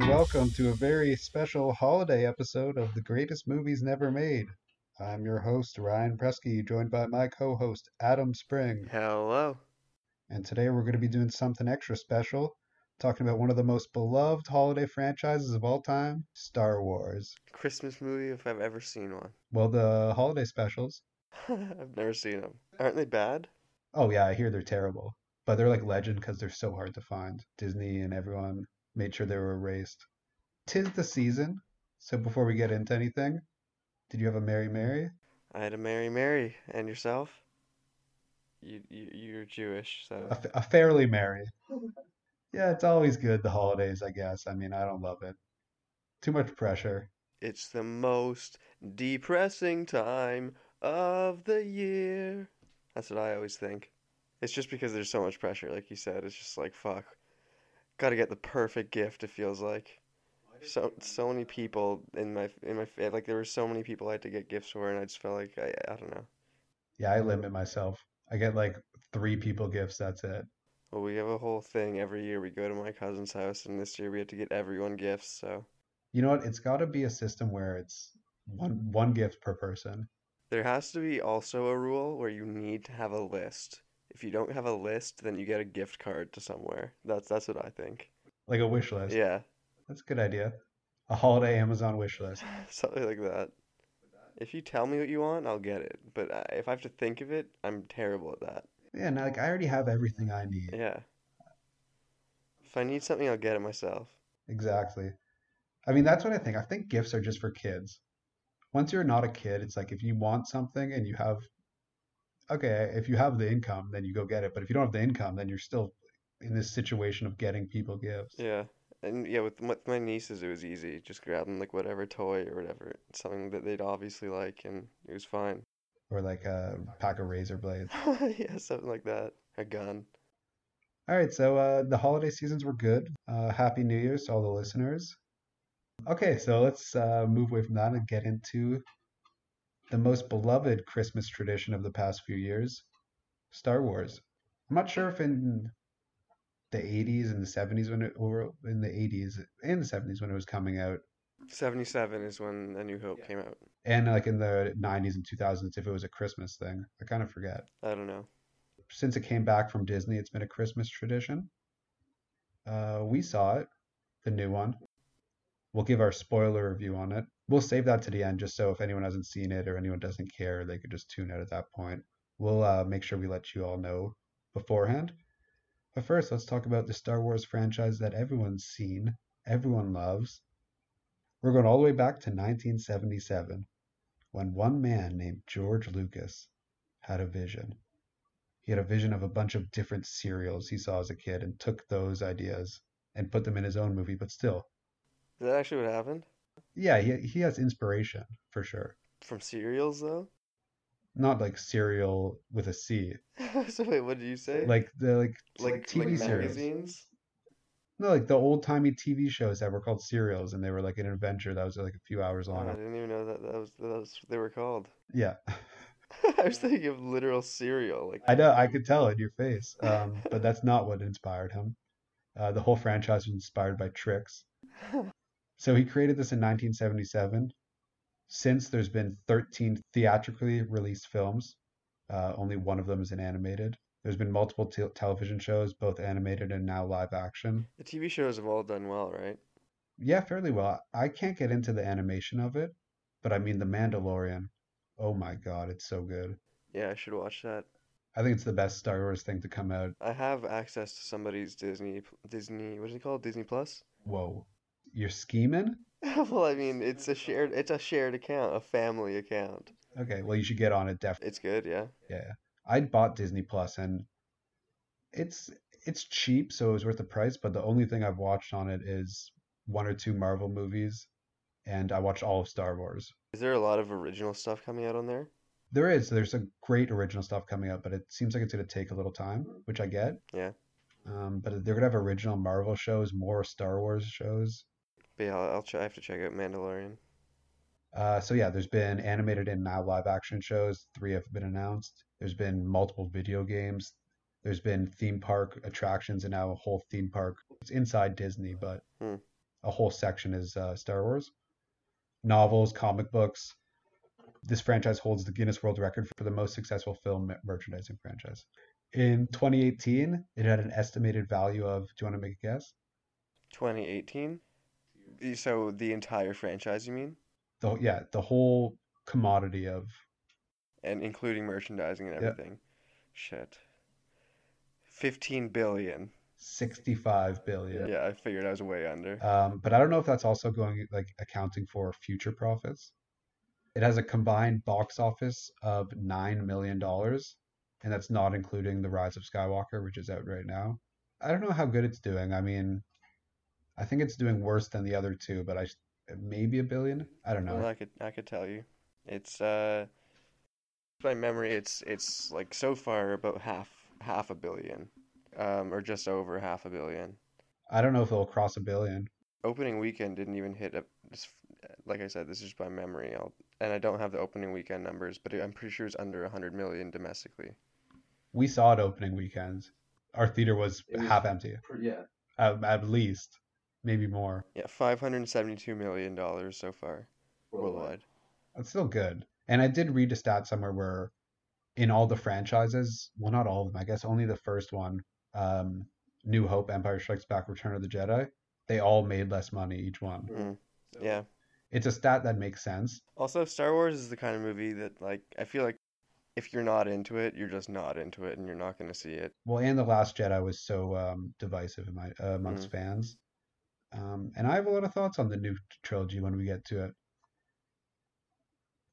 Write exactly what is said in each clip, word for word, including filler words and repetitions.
and welcome to a very special holiday episode of The Greatest Movies Never Made. I'm your host, Ryan Presky, joined by my co-host, Adam Spring. Hello. And today we're going to be doing something extra special, talking about one of the most beloved holiday franchises of all time, Star Wars. Christmas movie if I've ever seen one. Well, the holiday specials. I've never seen them. Aren't they bad? Oh yeah, I hear they're terrible. But they're like legend because they're so hard to find. Disney and everyone made sure they were erased. Tis the season. So before we get into anything, did you have a Merry Mary? I had a Merry Mary. And yourself? You, you, you're Jewish, so... A, a fairly merry. Yeah, it's always good, the holidays, I guess. I mean, I don't love it. Too much pressure. It's the most depressing time of the year. That's what I always think. It's just because there's so much pressure, like you said. It's just like, fuck. Gotta get the perfect gift, it feels like. So so many people in my, in my like, there were so many people I had to get gifts for, and I just felt like, I, I don't know. Yeah, I limit myself. I get, like, three people gifts, that's it. Well, we have a whole thing every year. We go to my cousin's house, and this year we had to get everyone gifts, so. You know what? It's gotta be a system where it's one one gift per person. There has to be also a rule where you need to have a list. If you don't have a list, then you get a gift card to somewhere. That's that's what I think. Like a wish list. Yeah. That's a good idea. A holiday Amazon wish list. Something like that. If you tell me what you want, I'll get it. But I, if I have to think of it, I'm terrible at that. Yeah, no, like I already have everything I need. Yeah. If I need something, I'll get it myself. Exactly. I mean, that's what I think. I think gifts are just for kids. Once you're not a kid, it's like if you want something and you have... Okay, if you have the income, then you go get it. But if you don't have the income, then you're still in this situation of getting people gifts. Yeah. And yeah, with my nieces, it was easy. Just grab them, like, whatever toy or whatever. Something that they'd obviously like, and it was fine. Or, like, a pack of razor blades. Yeah, something like that. A gun. All right, so uh, the holiday seasons were good. Uh, Happy New Year's to all the listeners. Okay, so let's uh, move away from that and get into... the most beloved Christmas tradition of the past few years, Star Wars. I'm not sure if in the eighties and the seventies when it, or in the eighties and the seventies when it was coming out. seventy-seven is when A New Hope yeah. came out. And like in the nineties and two thousands, if it was a Christmas thing. I kind of forget. I don't know. Since it came back from Disney, it's been a Christmas tradition. Uh, we saw it, the new one. We'll give our spoiler review on it. We'll save that to the end just so if anyone hasn't seen it or anyone doesn't care, they could just tune out at that point. We'll uh, make sure we let you all know beforehand. But first, let's talk about the Star Wars franchise that everyone's seen, everyone loves. We're going all the way back to nineteen seventy-seven, when one man named George Lucas had a vision. He had a vision of a bunch of different serials he saw as a kid and took those ideas and put them in his own movie, but still. Is that actually what happened? Yeah, he he has inspiration, for sure. From cereals, though? Not like cereal with a C. So wait, what did you say? Like the like, like, like T V like series. Magazines? No, like the old-timey T V shows that were called serials, and they were like an adventure that was like a few hours long. Oh, I didn't even know that that was, that was what they were called. Yeah. I was thinking of literal cereal. Like I know, I could tell in your face, um, but that's not what inspired him. Uh, the whole franchise was inspired by tricks. So he created this in nineteen seventy-seven. Since there's been thirteen theatrically released films. Uh, only one of them is an animated. There's been multiple te- television shows, both animated and now live action. The T V shows have all done well, right? Yeah, fairly well. I can't get into the animation of it, but I mean The Mandalorian. Oh my god, it's so good. Yeah, I should watch that. I think it's the best Star Wars thing to come out. I have access to somebody's Disney, Disney, what is it called? Disney Plus? Whoa. You're scheming? Well, I mean, it's a shared it's a shared account, a family account. Okay, well, you should get on it definitely. It's good, yeah. Yeah. I bought Disney Plus and it's it's cheap, so it was worth the price, but the only thing I've watched on it is one or two Marvel movies and I watched all of Star Wars. Is there a lot of original stuff coming out on there? There is. There's a great original stuff coming out, but it seems like it's going to take a little time, which I get. Yeah. Um, but they're going to have original Marvel shows, more Star Wars shows. But yeah, I'll, I'll ch- I have to check out Mandalorian. Uh, so yeah, there's been animated and now live action shows. Three have been announced. There's been multiple video games. There's been theme park attractions and now a whole theme park. It's inside Disney, but hmm. a whole section is uh, Star Wars. Novels, comic books. This franchise holds the Guinness World Record for the most successful film merchandising franchise. In twenty eighteen, it had an estimated value of, do you want to make a guess? twenty eighteen? So the entire franchise, you mean? The, yeah, the whole commodity of... And including merchandising and everything. Yep. Shit. fifteen billion. sixty-five billion. Yeah, I figured I was way under. Um, but I don't know if that's also going, like, accounting for future profits. It has a combined box office of nine million dollars, and that's not including The Rise of Skywalker, which is out right now. I don't know how good it's doing. I mean, I think it's doing worse than the other two, but I maybe a billion. I don't know. Well, I could I could tell you, it's uh, by memory, it's it's like so far about half half a billion, um, or just over half a billion. I don't know if it'll cross a billion. Opening weekend didn't even hit a. Like I said, this is by memory, I'll, and I don't have the opening weekend numbers, but I'm pretty sure it's under one hundred million domestically. We saw it opening weekends. Our theater was, was half empty. Yeah, at, at least, maybe more. Yeah, five hundred seventy-two million dollars so far worldwide. That's still good. And I did read a stat somewhere where, in all the franchises, well, not all of them, I guess, only the first one, um, New Hope, Empire Strikes Back, Return of the Jedi, they all made less money each one. Mm-hmm. So. Yeah. It's a stat that makes sense. Also, Star Wars is the kind of movie that, like, I feel like if you're not into it, you're just not into it, and you're not going to see it. Well, and The Last Jedi was so um, divisive in my, uh, amongst mm-hmm. fans. Um, and I have a lot of thoughts on the new trilogy when we get to it.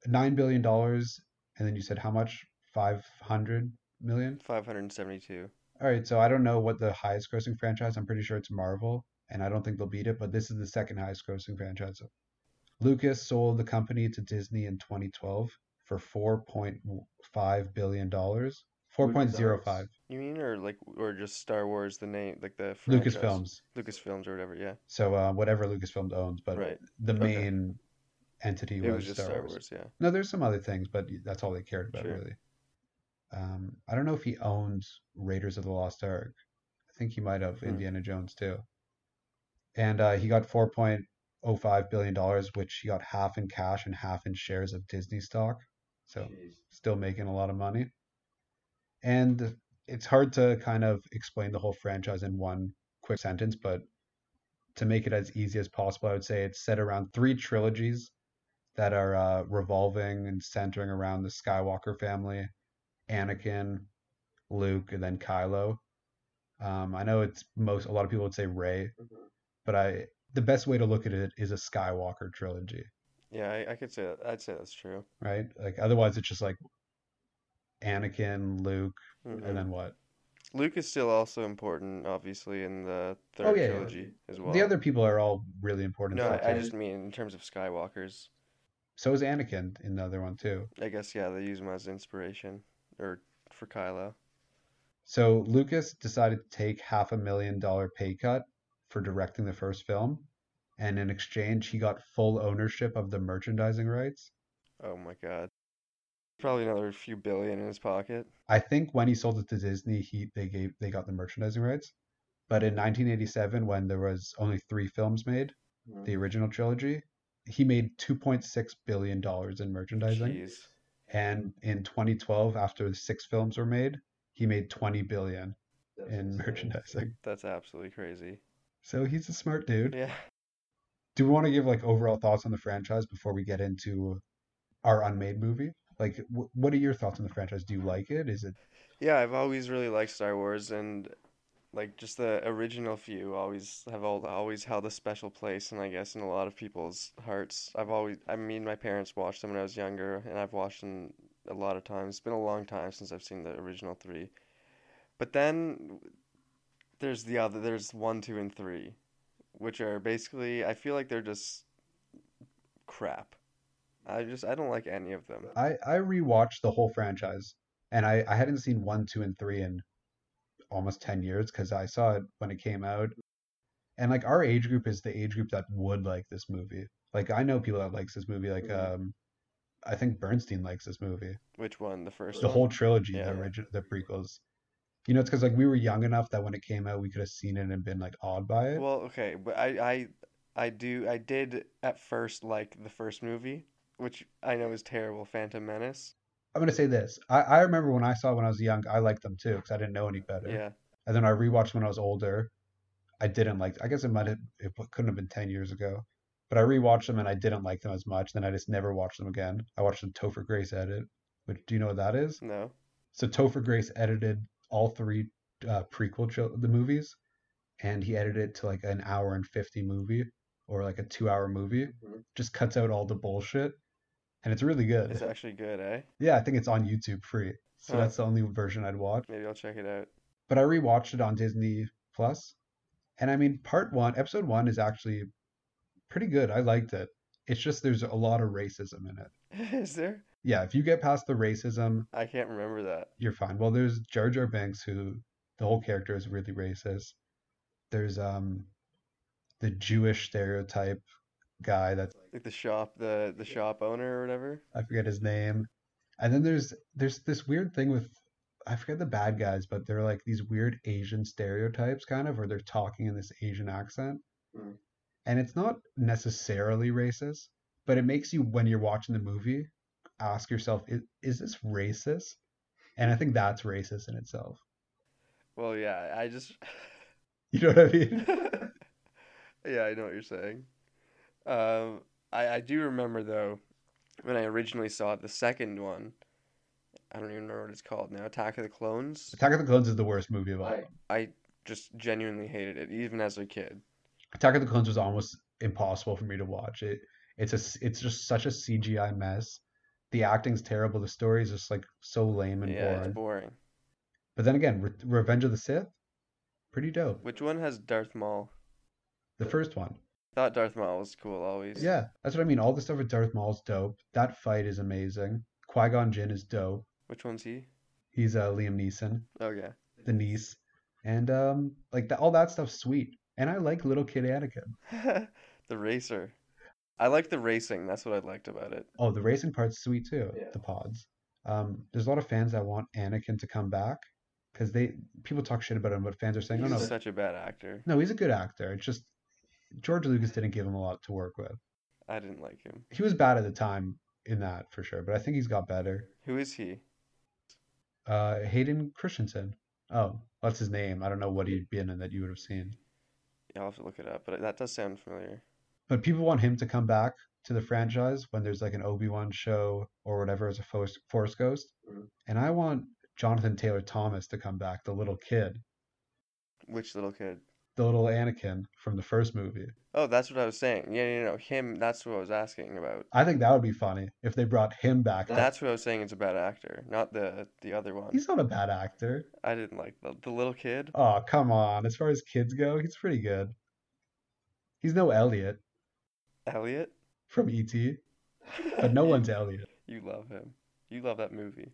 nine billion dollars, and then you said how much? five hundred million dollars? five hundred seventy-two. All right, so I don't know what the highest grossing franchise, I'm pretty sure it's Marvel, and I don't think they'll beat it, but this is the second highest grossing franchise. Lucas sold the company to Disney in twenty twelve for four point five billion dollars. four point oh five. You mean, or like, or just Star Wars, the name, like the franchise? Lucasfilms. Lucasfilms or whatever, yeah. So uh, whatever Lucasfilm owns, but right. the main okay. entity was, was just Star, Star Wars. Wars. Yeah. No, there's some other things, but that's all they cared about, sure. really. Um, I don't know if he owns Raiders of the Lost Ark. I think he might have hmm. Indiana Jones too. And uh, he got four point oh five billion dollars, which he got half in cash and half in shares of Disney stock. So Jeez. Still making a lot of money. And it's hard to kind of explain the whole franchise in one quick sentence, but to make it as easy as possible, I would say it's set around three trilogies that are uh, revolving and centering around the Skywalker family, Anakin, Luke, and then Kylo. Um, I know it's most, a lot of people would say Rey, mm-hmm. but I, the best way to look at it is a Skywalker trilogy. Yeah, I, I could say that. I'd say that's true. Right? Like, otherwise it's just like Anakin, Luke, mm-hmm. and then what? Luke is still also important, obviously, in the third oh, yeah, trilogy yeah. as well. The other people are all really important. No, I, I just mean in terms of Skywalkers. So is Anakin in the other one, too. I guess, yeah, they use him as inspiration, or for Kylo. So Lucas decided to take half a million dollar pay cut for directing the first film, and in exchange he got full ownership of the merchandising rights. Oh my god. Probably another few billion in his pocket. I think when he sold it to Disney, he they gave they got the merchandising rights. But in nineteen eighty-seven, when there was only three films made, mm-hmm. the original trilogy, he made two point six billion dollars in merchandising. Jeez. And in twenty twelve, after the six films were made, he made twenty billion dollars That's in insane. merchandising. That's absolutely crazy. So he's a smart dude. Yeah. Do we want to give like overall thoughts on the franchise before we get into our unmade movie? Like, w- what are your thoughts on the franchise? Do you like it? Is it? Yeah, I've always really liked Star Wars, and like just the original few always have all, always held a special place, and I guess in a lot of people's hearts. I've always, I mean, my parents watched them when I was younger, and I've watched them a lot of times. It's been a long time since I've seen the original three, but then. There's the other, there's one, two, and three, which are basically, I feel like they're just crap. I just, I don't like any of them. I, I rewatched the whole franchise, and I, I hadn't seen one, two, and three in almost ten years, because I saw it when it came out. And like our age group is the age group that would like this movie. Like I know people that likes this movie, like mm-hmm. um, I think Bernstein likes this movie. Which one? The first the one? The whole trilogy, yeah. the origi- the prequels. You know, it's because, like, we were young enough that when it came out, we could have seen it and been, like, awed by it. Well, okay, but I, I I do. I did at first like the first movie, which I know is terrible, Phantom Menace. I'm going to say this. I, I remember when I saw when I was young, I liked them too because I didn't know any better. Yeah. And then I rewatched when I was older. I didn't like I guess it might have, it couldn't have been ten years ago. But I rewatched them and I didn't like them as much. Then I just never watched them again. I watched the Topher Grace edit. Which, do you know what that is? No. So Topher Grace edited all three uh, prequel cho- the movies. And he edited it to like an hour and fifty movie. Or like a two-hour movie. Mm-hmm. Just cuts out all the bullshit. And it's really good. It's actually good, eh? Yeah, I think it's on YouTube free. So huh. That's the only version I'd watch. Maybe I'll check it out. But I rewatched it on Disney Plus. And I mean, part one, episode one is actually pretty good. I liked it. It's just there's a lot of racism in it. Is there? Yeah, if you get past the racism. I can't remember that. You're fine. Well, there's Jar Jar Binks, who the whole character is really racist. There's um the Jewish stereotype guy that's like, like the shop the the shop owner or whatever. I forget his name. And then there's there's this weird thing with, I forget the bad guys, but they're like these weird Asian stereotypes kind of, or they're talking in this Asian accent. Mm. And it's not necessarily racist, but it makes you, when you're watching the movie, ask yourself, is, is this racist? And I think that's racist in itself. Well, yeah, I just... You know what I mean? Yeah, I know what you're saying. Um, I, I do remember, though, when I originally saw it, the second one, I don't even remember what it's called now. Attack of the Clones. Attack of the Clones is the worst movie of all. I, I just genuinely hated it, even as a kid. Attack of the Clones was almost impossible for me to watch. It it's a it's just such a C G I mess. The acting's terrible. The story's just like so lame and yeah, boring. Yeah, it's boring. But then again, Re- Revenge of the Sith, pretty dope. Which one has Darth Maul? The first one. I thought Darth Maul was cool always. Yeah, that's what I mean. All the stuff with Darth Maul's dope. That fight is amazing. Qui-Gon Jinn is dope. Which one's he? He's uh, Liam Neeson. Oh, yeah. The niece. And um, like the, all that stuff's sweet. And I like little kid Anakin. The racer. I like the racing. That's what I liked about it. Oh, the racing part's sweet too. Yeah. The pods. Um, there's a lot of fans that want Anakin to come back. Because they people talk shit about him, but fans are saying, he's oh, no. He's such a bad actor. No, he's a good actor. It's just George Lucas didn't give him a lot to work with. I didn't like him. He was bad at the time in that, for sure. But I think he's got better. Who is he? Uh, Hayden Christensen. Oh, that's his name. I don't know what he'd been in that you would have seen. Yeah, I'll have to look it up, but that does sound familiar. But people want him to come back to the franchise when there's like an Obi-Wan show or whatever as a force, force ghost. Mm-hmm. And I want Jonathan Taylor Thomas to come back, the little kid. Which little kid? The little Anakin from the first movie. Oh, that's what I was saying. Yeah, no, no, no. Him, that's what I was asking about. I think that would be funny if they brought him back. That's what I was saying. It's a bad actor, not the the other one. He's not a bad actor. I didn't like the, the little kid. Oh, come on. As far as kids go, he's pretty good. He's no Elliot. Elliot? From E T. But no one's Elliot. You love him. You love that movie.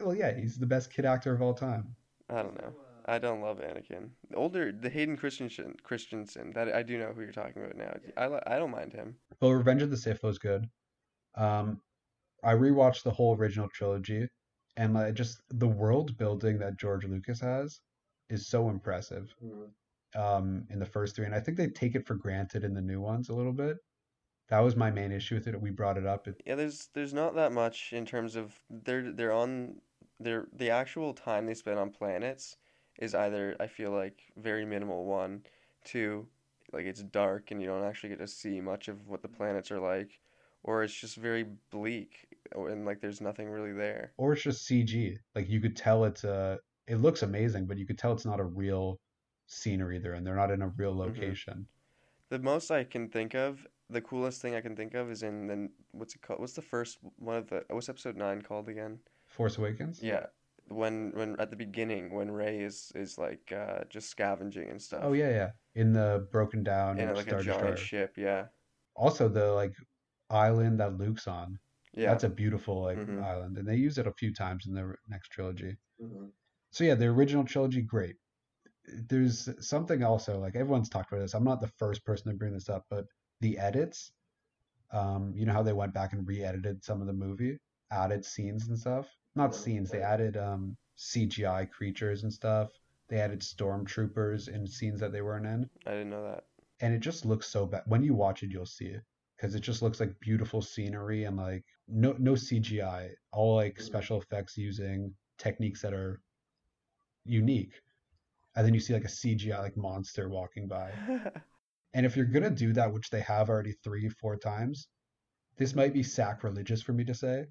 Well, yeah, he's the best kid actor of all time. I don't know. I don't love Anakin. The older, the Hayden Christensen, Christensen. That I do know who you're talking about now. I, I don't mind him. Well, Revenge of the Sith was good. Um, I rewatched the whole original trilogy, and like just the world building that George Lucas has is so impressive. Mm-hmm. Um, in the first three, and I think they take it for granted in the new ones a little bit. That was my main issue with it. We brought it up. It, yeah, there's there's not that much in terms of they're they're on their the actual time they spend on planets is either, I feel like, very minimal, one. Two, like, it's dark and you don't actually get to see much of what the planets are like. Or it's just very bleak and, like, there's nothing really there. Or it's just C G. Like, you could tell it's a... It looks amazing, but you could tell it's not a real scenery there and they're not in a real location. Mm-hmm. The most I can think of, the coolest thing I can think of is in... the What's it called? What's the first one of the... What's episode nine called again? Force Awakens? Yeah. When when at the beginning when Rey is is like uh, just scavenging and stuff. Oh yeah, yeah. In the broken down and like Star a giant Destroyer. Ship, yeah. Also the like island that Luke's on. Yeah. That's a beautiful like mm-hmm. island, and they use it a few times in the next trilogy. Mm-hmm. So yeah, the original trilogy, great. There's something also like everyone's talked about this. I'm not the first person to bring this up, but the edits. Um, you know how they went back and re-edited some of the movie, added scenes and stuff. Not scenes. They added um, C G I creatures and stuff. They added stormtroopers in scenes that they weren't in. I didn't know that. and it just looks so bad. When you watch it, you'll see it, because it just looks like beautiful scenery and like no no C G I, all like special effects using techniques that are unique. And then you see like a C G I like monster walking by. And if you're gonna do that, which they have already three, four times, this might be sacrilegious for me to say.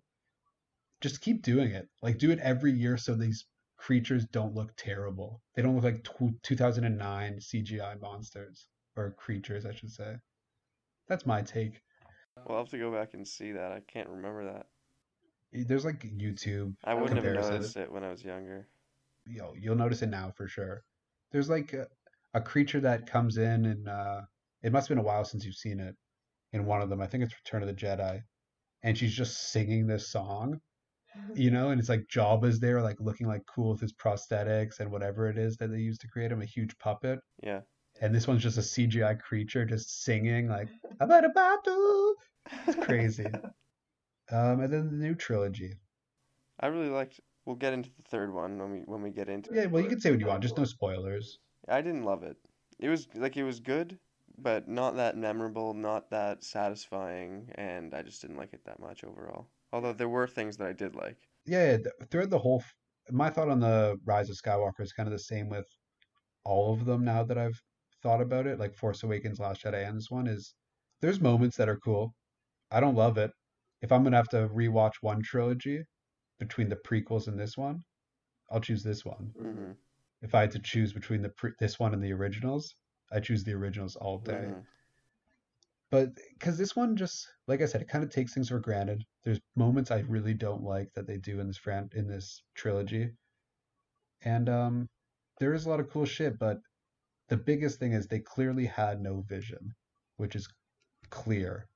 Just keep doing it. Like, do it every year so these creatures don't look terrible. They don't look like t- two thousand nine C G I monsters, or creatures, I should say. That's my take. We'll have to go back and see that. I can't remember that. There's like YouTube. I wouldn't have noticed it when I was younger. Yo, you'll notice it now for sure. There's like a, a creature that comes in, and uh, it must have been a while since you've seen it. In one of them, I think it's Return of the Jedi, and she's just singing this song, you know, and it's like Jabba's there, like looking like cool with his prosthetics and whatever it is that they use to create him, a huge puppet. Yeah. And this one's just a C G I creature just singing like about a battle. It's crazy. um, and then the new trilogy. I really liked. We'll get into the third one when we when we get into. Yeah, it. Well, you can say what you want, just no spoilers. I didn't love it. It was like it was good, but not that memorable, not that satisfying, and I just didn't like it that much overall. Although there were things that I did like. Yeah, throughout the whole... My thought on the Rise of Skywalker is kind of the same with all of them now that I've thought about it. Like Force Awakens, Last Jedi, and this one is... There's moments that are cool. I don't love it. If I'm going to have to rewatch one trilogy between the prequels and this one, I'll choose this one. Mm-hmm. If I had to choose between the pre- this one and the originals... I choose the originals all day. Mm-hmm. But because this one just, like I said, it kind of takes things for granted. There's moments I really don't like that they do in this fran- in this trilogy. And um, there is a lot of cool shit, but the biggest thing is they clearly had no vision, which is clear.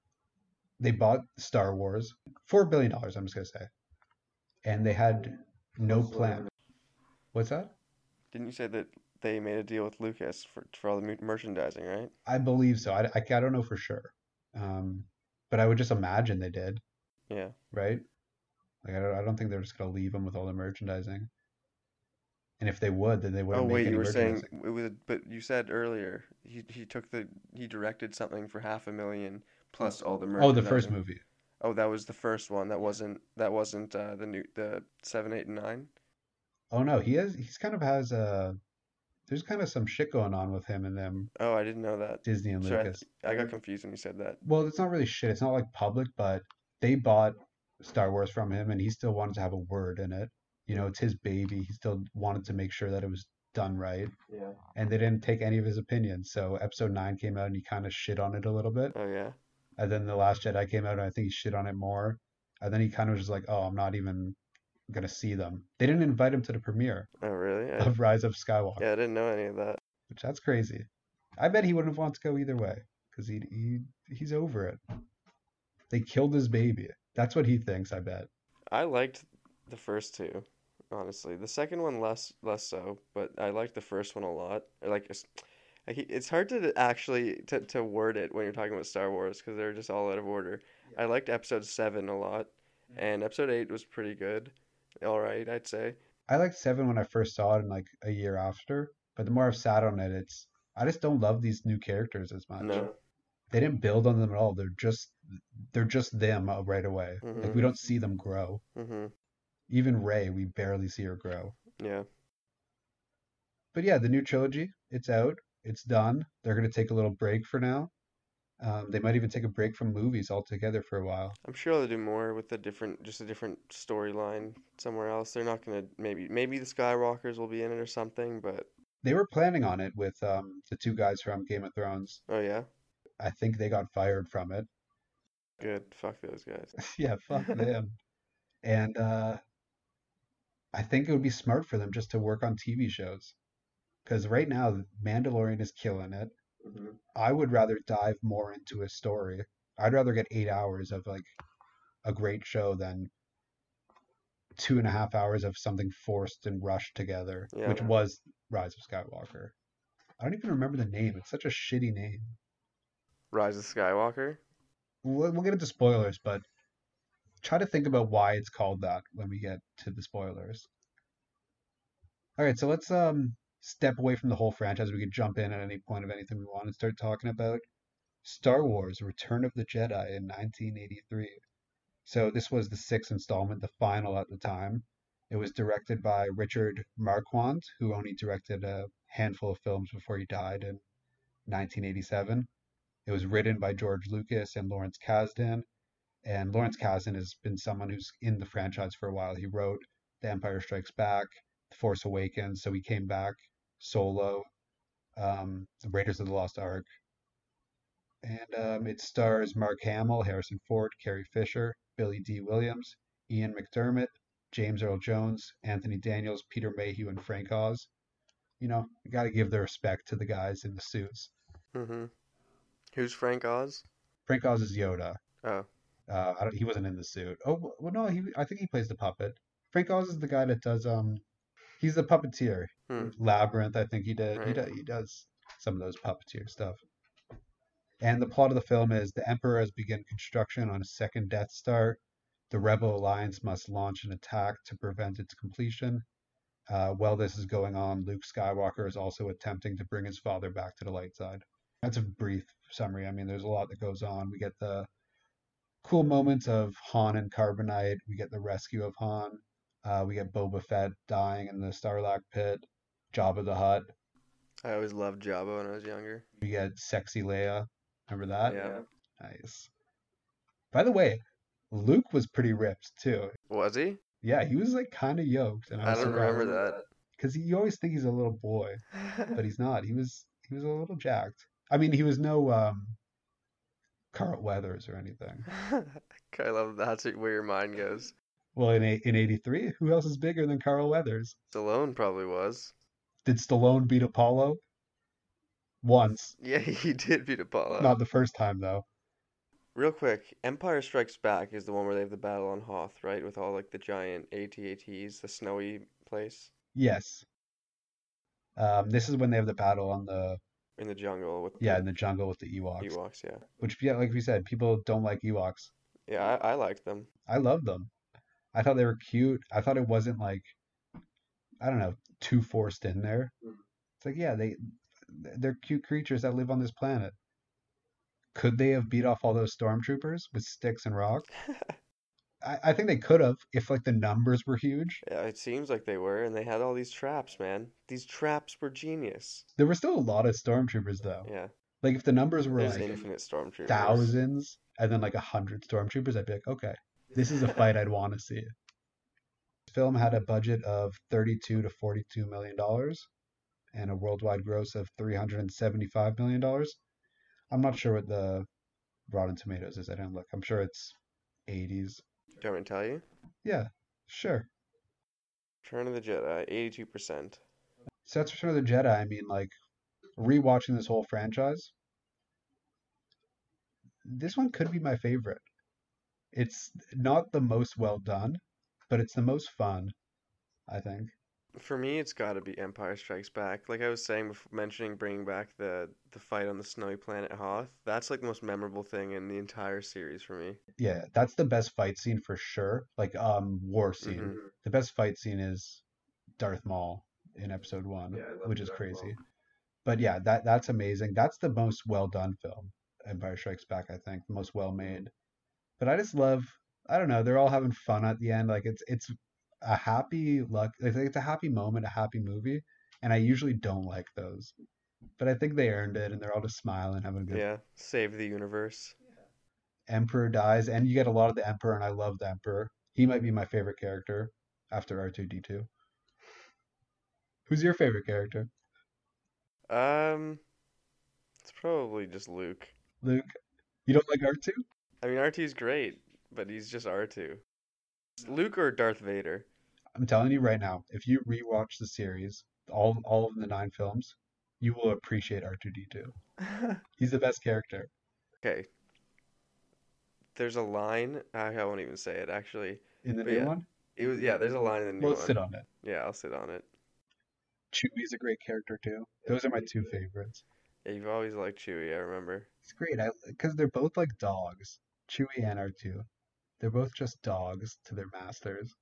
They bought Star Wars, four billion dollars, I'm just going to say. And they had no plan. What's that? Didn't you say that... They made a deal with Lucas for, for all the merchandising, right? I believe so. I, I, I don't know for sure. Um, but I would just imagine they did. Yeah. Right? Like I don't, I don't think they're just going to leave them with all the merchandising. And if they would, then they wouldn't oh, make wait, any merchandising. Oh, wait, you were saying... It was, but you said earlier, he he took the... He directed something for half a million plus all the merchandising. Oh, the first movie. Oh, that was the first one. That wasn't That wasn't uh, the new the seven, eight, and nine? Oh, no. He has. He's kind of has a... There's kind of some shit going on with him and them. Oh, I didn't know that. Disney and Sorry, Lucas. I, I got confused when you said that. Well, it's not really shit. It's not like public, but they bought Star Wars from him and he still wanted to have a word in it. You know, it's his baby. He still wanted to make sure that it was done right. Yeah. And they didn't take any of his opinions. So episode nine came out and he kind of shit on it a little bit. Oh, yeah. And then The Last Jedi came out and I think he shit on it more. And then he kind of was just like, oh, I'm not even... gonna see them. They didn't invite him to the premiere. Oh, really? I... Of Rise of Skywalker. Yeah, I didn't know any of that. Which that's crazy. I bet he wouldn't have wanted to go either way because he he he's over it. They killed his baby. That's what he thinks. I bet. I liked the first two, honestly. The second one less less so, but I liked the first one a lot. Like it's, it's hard to actually to to word it when you're talking about Star Wars because they're just all out of order. Yeah. I liked Episode Seven a lot, mm-hmm. and Episode Eight was pretty good. All right, I'd say. I liked seven when I first saw it and like a year after, but the more I've sat on it, it's I just don't love these new characters as much. No. They didn't build on them at all. They're just they're just them right away. Mm-hmm. Like we don't see them grow. Mm-hmm. Even Rey, we barely see her grow. Yeah. But yeah, the new trilogy, it's out. It's done. They're going to take a little break for now. Um, they might even take a break from movies altogether for a while. I'm sure they'll do more with a different, just a different storyline somewhere else. They're not going to, maybe maybe the Skywalkers will be in it or something, but... They were planning on it with um, the two guys from Game of Thrones. Oh, yeah? I think they got fired from it. Good. Fuck those guys. Yeah, fuck them. And uh, I think it would be smart for them just to work on T V shows. Because right now, Mandalorian is killing it. Mm-hmm. I would rather dive more into a story. I'd rather get eight hours of like a great show than two and a half hours of something forced and rushed together, yeah. Which was Rise of Skywalker. I don't even remember the name. It's such a shitty name. Rise of Skywalker? We'll, we'll get into spoilers, but try to think about why it's called that when we get to the spoilers. All right, so let's um step away from the whole franchise. We could jump in at any point of anything we want and start talking about Star Wars Return of the Jedi in nineteen eighty-three. So this was the sixth installment, the final at the time. It was directed by Richard Marquand, who only directed a handful of films before he died in nineteen eighty-seven. It was written by George Lucas and Lawrence Kasdan. And Lawrence Kasdan has been someone who's in the franchise for a while. He wrote The Empire Strikes Back, The Force Awakens, so he came back, Solo, um, Raiders of the Lost Ark. And um, it stars Mark Hamill, Harrison Ford, Carrie Fisher, Billy D. Williams, Ian McDermott, James Earl Jones, Anthony Daniels, Peter Mayhew, and Frank Oz. You know, you got to give the respect to the guys in the suits. Mm-hmm. Who's Frank Oz? Frank Oz is Yoda. Oh. Uh, I don't, he wasn't in the suit. Oh, well, no, he. I think he plays the puppet. Frank Oz is the guy that does, um, he's the puppeteer. Hmm. Labyrinth, I think he did. Right. He does, he does some of those puppeteer stuff. And the plot of the film is the Emperor has begun construction on a second Death Star. The Rebel Alliance must launch an attack to prevent its completion. Uh, while this is going on, Luke Skywalker is also attempting to bring his father back to the light side. That's a brief summary. I mean, there's a lot that goes on. We get the cool moments of Han and Carbonite. We get the rescue of Han. Uh, we get Boba Fett dying in the Sarlacc pit. Jabba the Hutt. I always loved Jabba when I was younger. We get sexy Leia. Remember that? Yeah. Nice. By the way, Luke was pretty ripped, too. Was he? Yeah, he was, like, kind of yoked. And I, I don't remember that. Because you always think he's a little boy, but he's not. He was he was a little jacked. I mean, he was no um, Carl Weathers or anything. I love that's where your mind goes. Well, in in eighty-three, who else is bigger than Carl Weathers? Stallone probably was. Did Stallone beat Apollo? Once. Yeah, he did beat Apollo. Not the first time, though. Real quick, Empire Strikes Back is the one where they have the battle on Hoth, right? With all, like, the giant A T A Ts, the snowy place? Yes. Um, this is when they have the battle on the... In the jungle. With yeah, the... in the jungle with the Ewoks. Ewoks, yeah. Which, yeah, like we said, people don't like Ewoks. Yeah, I, I liked them. I loved them. I thought they were cute. I thought it wasn't, like, I don't know, too forced in there. It's like, yeah, they, they're cute creatures that live on this planet. Could they have beat off all those stormtroopers with sticks and rocks? I, I think they could have if, like, the numbers were huge. Yeah, it seems like they were, and they had all these traps, man. These traps were genius. There were still a lot of stormtroopers, though. Yeah. Like, if the numbers were, There's like, infinite stormtroopers. Thousands, and then, like, a hundred stormtroopers, I'd be like, okay, this is a fight I'd want to see. The film had a budget of thirty-two to forty-two million dollars and a worldwide gross of three hundred seventy-five million dollars. I'm not sure what the Rotten Tomatoes is. I didn't look. I'm sure it's eighties. Do you want me to tell you? Yeah, sure. Return of the Jedi, eighty-two percent. So that's Return of the Jedi. I mean, like, rewatching this whole franchise, this one could be my favorite. It's not the most well done, but it's the most fun, I think. For me, it's got to be Empire Strikes Back. Like I was saying, mentioning bringing back the, the fight on the snowy planet Hoth, that's like the most memorable thing in the entire series for me. Yeah, that's the best fight scene for sure. Like, um, war scene. Mm-hmm. The best fight scene is Darth Maul in episode one, yeah, which is Darth crazy. Maul. But yeah, that that's amazing. That's the most well-done film, Empire Strikes Back, I think. The most well-made. But I just love, I don't know, they're all having fun at the end. Like, it's it's... a happy luck like it's a happy moment, a happy movie, and I usually don't like those, but I think they earned it, and they're all just smiling, having a good yeah save the universe. Yeah. Emperor dies, and you get a lot of the Emperor, and I love the Emperor. He might be my favorite character after R two D two. Who's your favorite character? Um it's probably just Luke. Luke? You don't like R two? I mean, R two's great, but he's just R two. Luke or Darth Vader? I'm telling you right now, if you rewatch the series, all all of the nine films, you will appreciate R two D two. He's the best character. Okay. There's a line. I won't even say it, actually. In the but new yeah, one? It was yeah. There's a line in the new we'll one. We'll sit on it. Yeah, I'll sit on it. Chewie's a great character too. Those are my two favorites. Yeah, you've always liked Chewie. I remember. It's great. I because they're both like dogs. Chewie and R two. They're both just dogs to their masters.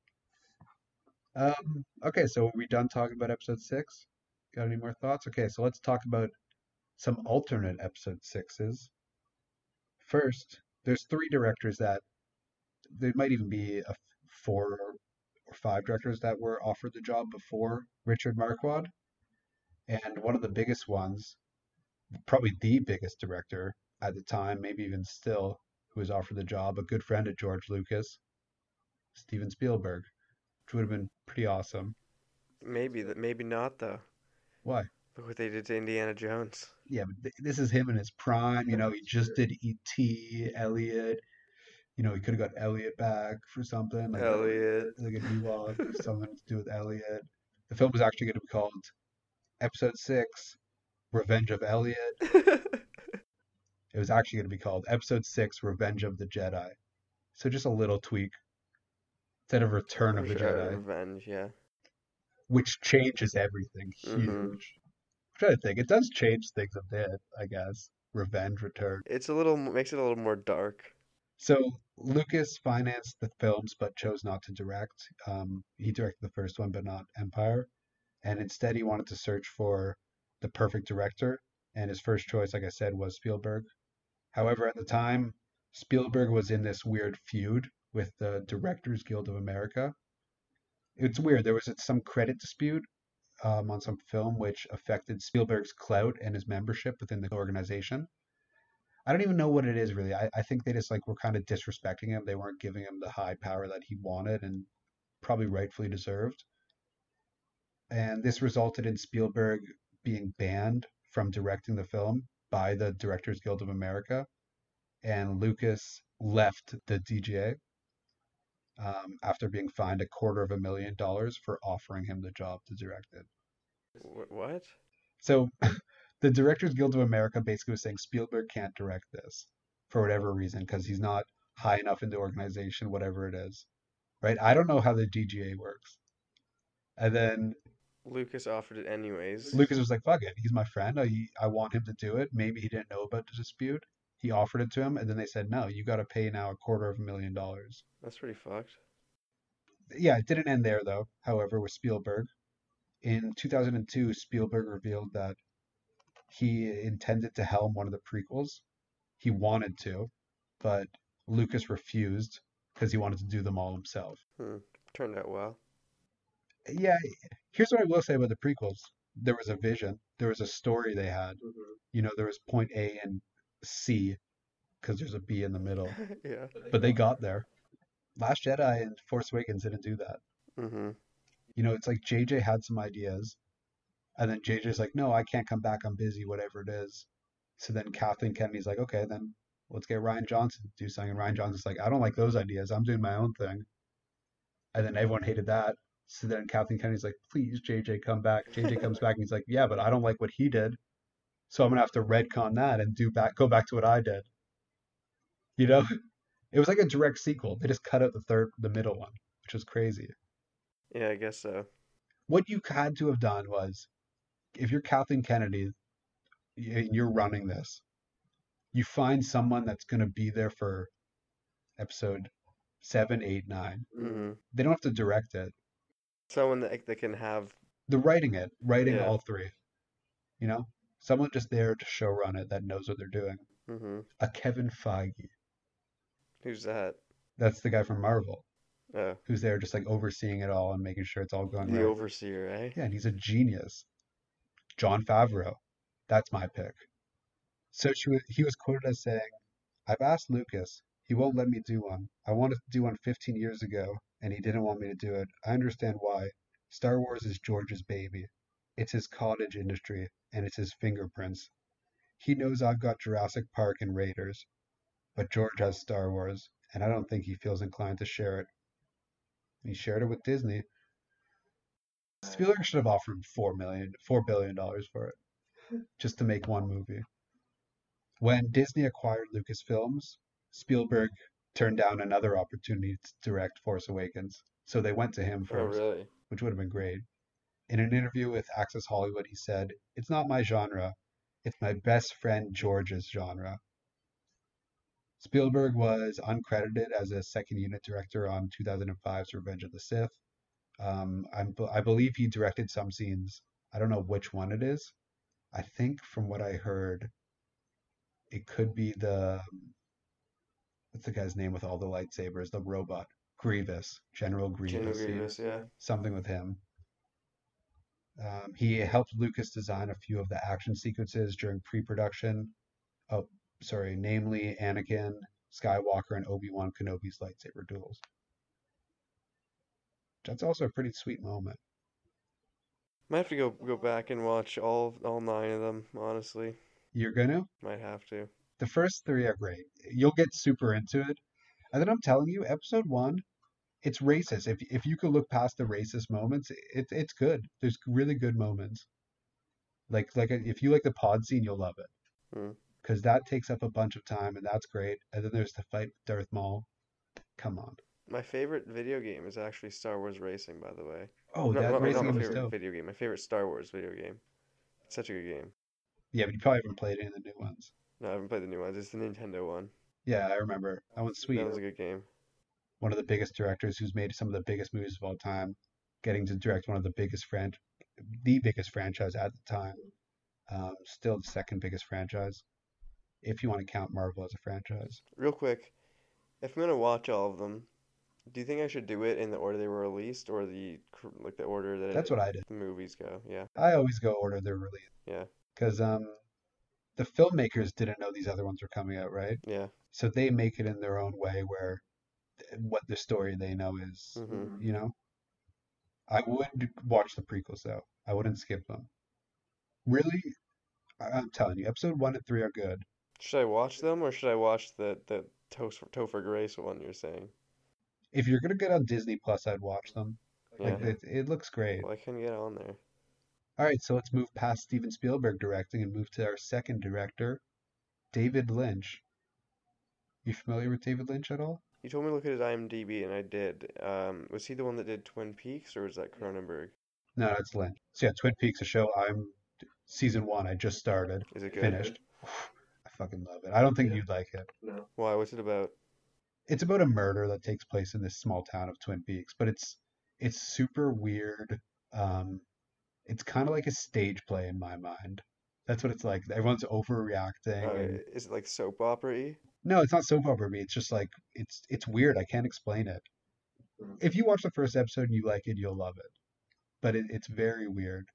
Um, okay, so are we done talking about episode six? Got any more thoughts? Okay, so let's talk about some alternate episode sixes. First, there's three directors that, there might even be a four or five directors that were offered the job before Richard Marquand. And one of the biggest ones, probably the biggest director at the time, maybe even still, who was offered the job, a good friend of George Lucas, Steven Spielberg, which would have been pretty awesome. Maybe, maybe not, though. Why? Look what they did to Indiana Jones. Yeah, but th- this is him in his prime. You know, he just did E T, Elliot. You know, he could have got Elliot back for something. Like Elliot. A, like an Ewok or something to do with Elliot. The film was actually going to be called Episode six, Revenge of Elliot. It was actually going to be called Episode six, Revenge of the Jedi. So just a little tweak. Instead of Return of the sure, Jedi. Revenge, yeah. Which changes everything. Huge. Mm-hmm. I'm trying to think. It does change things a bit, I guess. Revenge, Return. It's a little, makes it a little more dark. So Lucas financed the films but chose not to direct. Um, he directed the first one but not Empire. And instead he wanted to search for the perfect director. And his first choice, like I said, was Spielberg. However, at the time, Spielberg was in this weird feud with the Directors Guild of America. It's weird. There was some credit dispute um, on some film which affected Spielberg's clout and his membership within the organization. I don't even know what it is, really. I, I think they just like were kind of disrespecting him. They weren't giving him the high power that he wanted and probably rightfully deserved. And this resulted in Spielberg being banned from directing the film by the Directors Guild of America. And Lucas left the D G A um, after being fined a quarter of a million dollars for offering him the job to direct it. What? So... The Directors Guild of America basically was saying Spielberg can't direct this for whatever reason because he's not high enough in the organization, whatever it is, right? I don't know how the D G A works. And then Lucas offered it anyways. Lucas was like, "Fuck it, he's my friend. I I want him to do it." Maybe he didn't know about the dispute. He offered it to him, and then they said, "No, you got to pay now a quarter of a million dollars." That's pretty fucked. Yeah, it didn't end there though. However, with Spielberg, in two thousand two, Spielberg revealed that he intended to helm one of the prequels. He wanted to, but Lucas refused because he wanted to do them all himself. Hmm. Turned out well. Yeah. Here's what I will say about the prequels. There was a vision. There was a story they had. Mm-hmm. You know, there was point A and C because there's a B in the middle. Yeah. But they got there. Last Jedi and Force Awakens didn't do that. Mm-hmm. You know, it's like J J had some ideas. And then J J's like, no, I can't come back. I'm busy, whatever it is. So then Kathleen Kennedy's like, okay, then let's get Rian Johnson to do something. And Rian Johnson's like, I don't like those ideas. I'm doing my own thing. And then everyone hated that. So then Kathleen Kennedy's like, please, J J, come back. J J comes back and he's like, yeah, but I don't like what he did. So I'm going to have to retcon that and do back, go back to what I did. You know, it was like a direct sequel. They just cut out the third, the middle one, which was crazy. Yeah, I guess so. What you had to have done was, if you're Kathleen Kennedy and you're running this, you find someone that's going to be there for episode seven, eight, nine. Mm-hmm. They don't have to direct it. Someone that that can have... They're writing it, writing yeah. all three. You know? Someone just there to show run it that knows what they're doing. Mm-hmm. A Kevin Feige. Who's that? That's the guy from Marvel. Oh. Who's there just like overseeing it all and making sure it's all going right. The overseer, eh? Yeah, and he's a genius. Jon Favreau. That's my pick. So she was, he was quoted as saying, I've asked Lucas. He won't let me do one. I wanted to do one fifteen years ago, and he didn't want me to do it. I understand why. Star Wars is George's baby. It's his cottage industry, and it's his fingerprints. He knows I've got Jurassic Park and Raiders, but George has Star Wars, and I don't think he feels inclined to share it. He shared it with Disney. Spielberg should have offered him four million, four billion dollars for it, just to make one movie. When Disney acquired Lucasfilms, Spielberg turned down another opportunity to direct Force Awakens, so they went to him first, oh, really? Which would have been great. In an interview with Access Hollywood, he said, "It's not my genre; it's my best friend George's genre." Spielberg was uncredited as a second unit director on two thousand five's Revenge of the Sith. Um, I'm, I believe he directed some scenes. I don't know which one it is. I think from what I heard, it could be the, what's the guy's name with all the lightsabers? The robot. Grievous. General Grievous. General Grievous, yeah. Something with him. Um, he helped Lucas design a few of the action sequences during pre-production. Oh, sorry. Namely, Anakin Skywalker and Obi-Wan Kenobi's lightsaber duels. That's also a pretty sweet moment. Might have to go go back and watch all all nine of them, honestly. You're gonna? Might have to. The first three are great. You'll get super into it. And then I'm telling you, episode one, it's racist. If if you can look past the racist moments, it's it's good. There's really good moments. Like like if you like the pod scene, you'll love it, because mm. that takes up a bunch of time, and that's great. And then there's the fight with Darth Maul. Come on. My favorite video game is actually Star Wars Racing, by the way. Oh, no, that no, racing no, my favorite video game. My favorite Star Wars video game. It's such a good game. Yeah, but you probably haven't played any of the new ones. No, I haven't played the new ones. It's the Nintendo one. Yeah, I remember. That one's sweet. That was a good game. One of the biggest directors who's made some of the biggest movies of all time, getting to direct one of the biggest fran- the biggest franchise at the time, um, still the second biggest franchise, if you want to count Marvel as a franchise. Real quick, if I'm gonna watch all of them, do you think I should do it in the order they were released, or the like the order that that's it, what I did. The movies go? Yeah, I always go order they're released. Yeah, because um, the filmmakers didn't know these other ones were coming out, right? Yeah. So they make it in their own way, where what the story they know is, mm-hmm. you know. I would watch the prequels though. I wouldn't skip them. Really, I'm telling you, episode one and three are good. Should I watch them, or should I watch the the Topher Grace one you're saying? If you're gonna get on Disney Plus, I'd watch them. Yeah. Like it, it looks great. Well, I can get on there. All right, so let's move past Steven Spielberg directing and move to our second director, David Lynch. You familiar with David Lynch at all? You told me to look at his IMDb, and I did. Um, was he the one that did Twin Peaks, or was that Cronenberg? No, that's Lynch. So yeah, Twin Peaks, a show I'm season one. I just started. Is it good? Finished. I fucking love it. I don't think yeah. you'd like it. No. Why? What's it about? It's about a murder that takes place in this small town of Twin Peaks, but it's it's super weird. Um, it's kind of like a stage play in my mind. That's what it's like. Everyone's overreacting. Uh, and... Is it like soap opera-y? No, it's not soap opera-y. It's just like, it's it's weird. I can't explain it. If you watch the first episode and you like it, you'll love it. But it, it's very weird.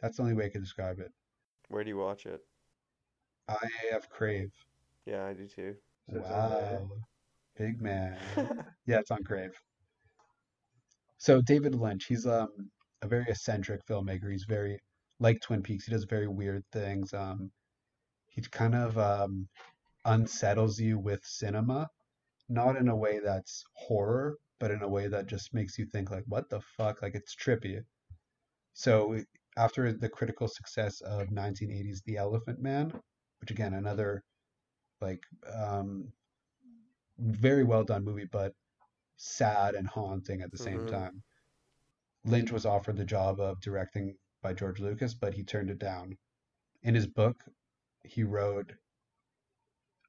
That's the only way I can describe it. Where do you watch it? I have Crave. Yeah, I do too. So wow. Big man. Yeah, it's on Crave. So David Lynch, he's um, a very eccentric filmmaker. He's very, like Twin Peaks, he does very weird things. Um, he kind of um, unsettles you with cinema, not in a way that's horror, but in a way that just makes you think like, what the fuck? Like, it's trippy. So after the critical success of nineteen eighties The Elephant Man, which again, another like... Um, very well done movie, but sad and haunting at the same mm-hmm. time. Lynch was offered the job of directing by George Lucas, but he turned it down. In his book, he wrote,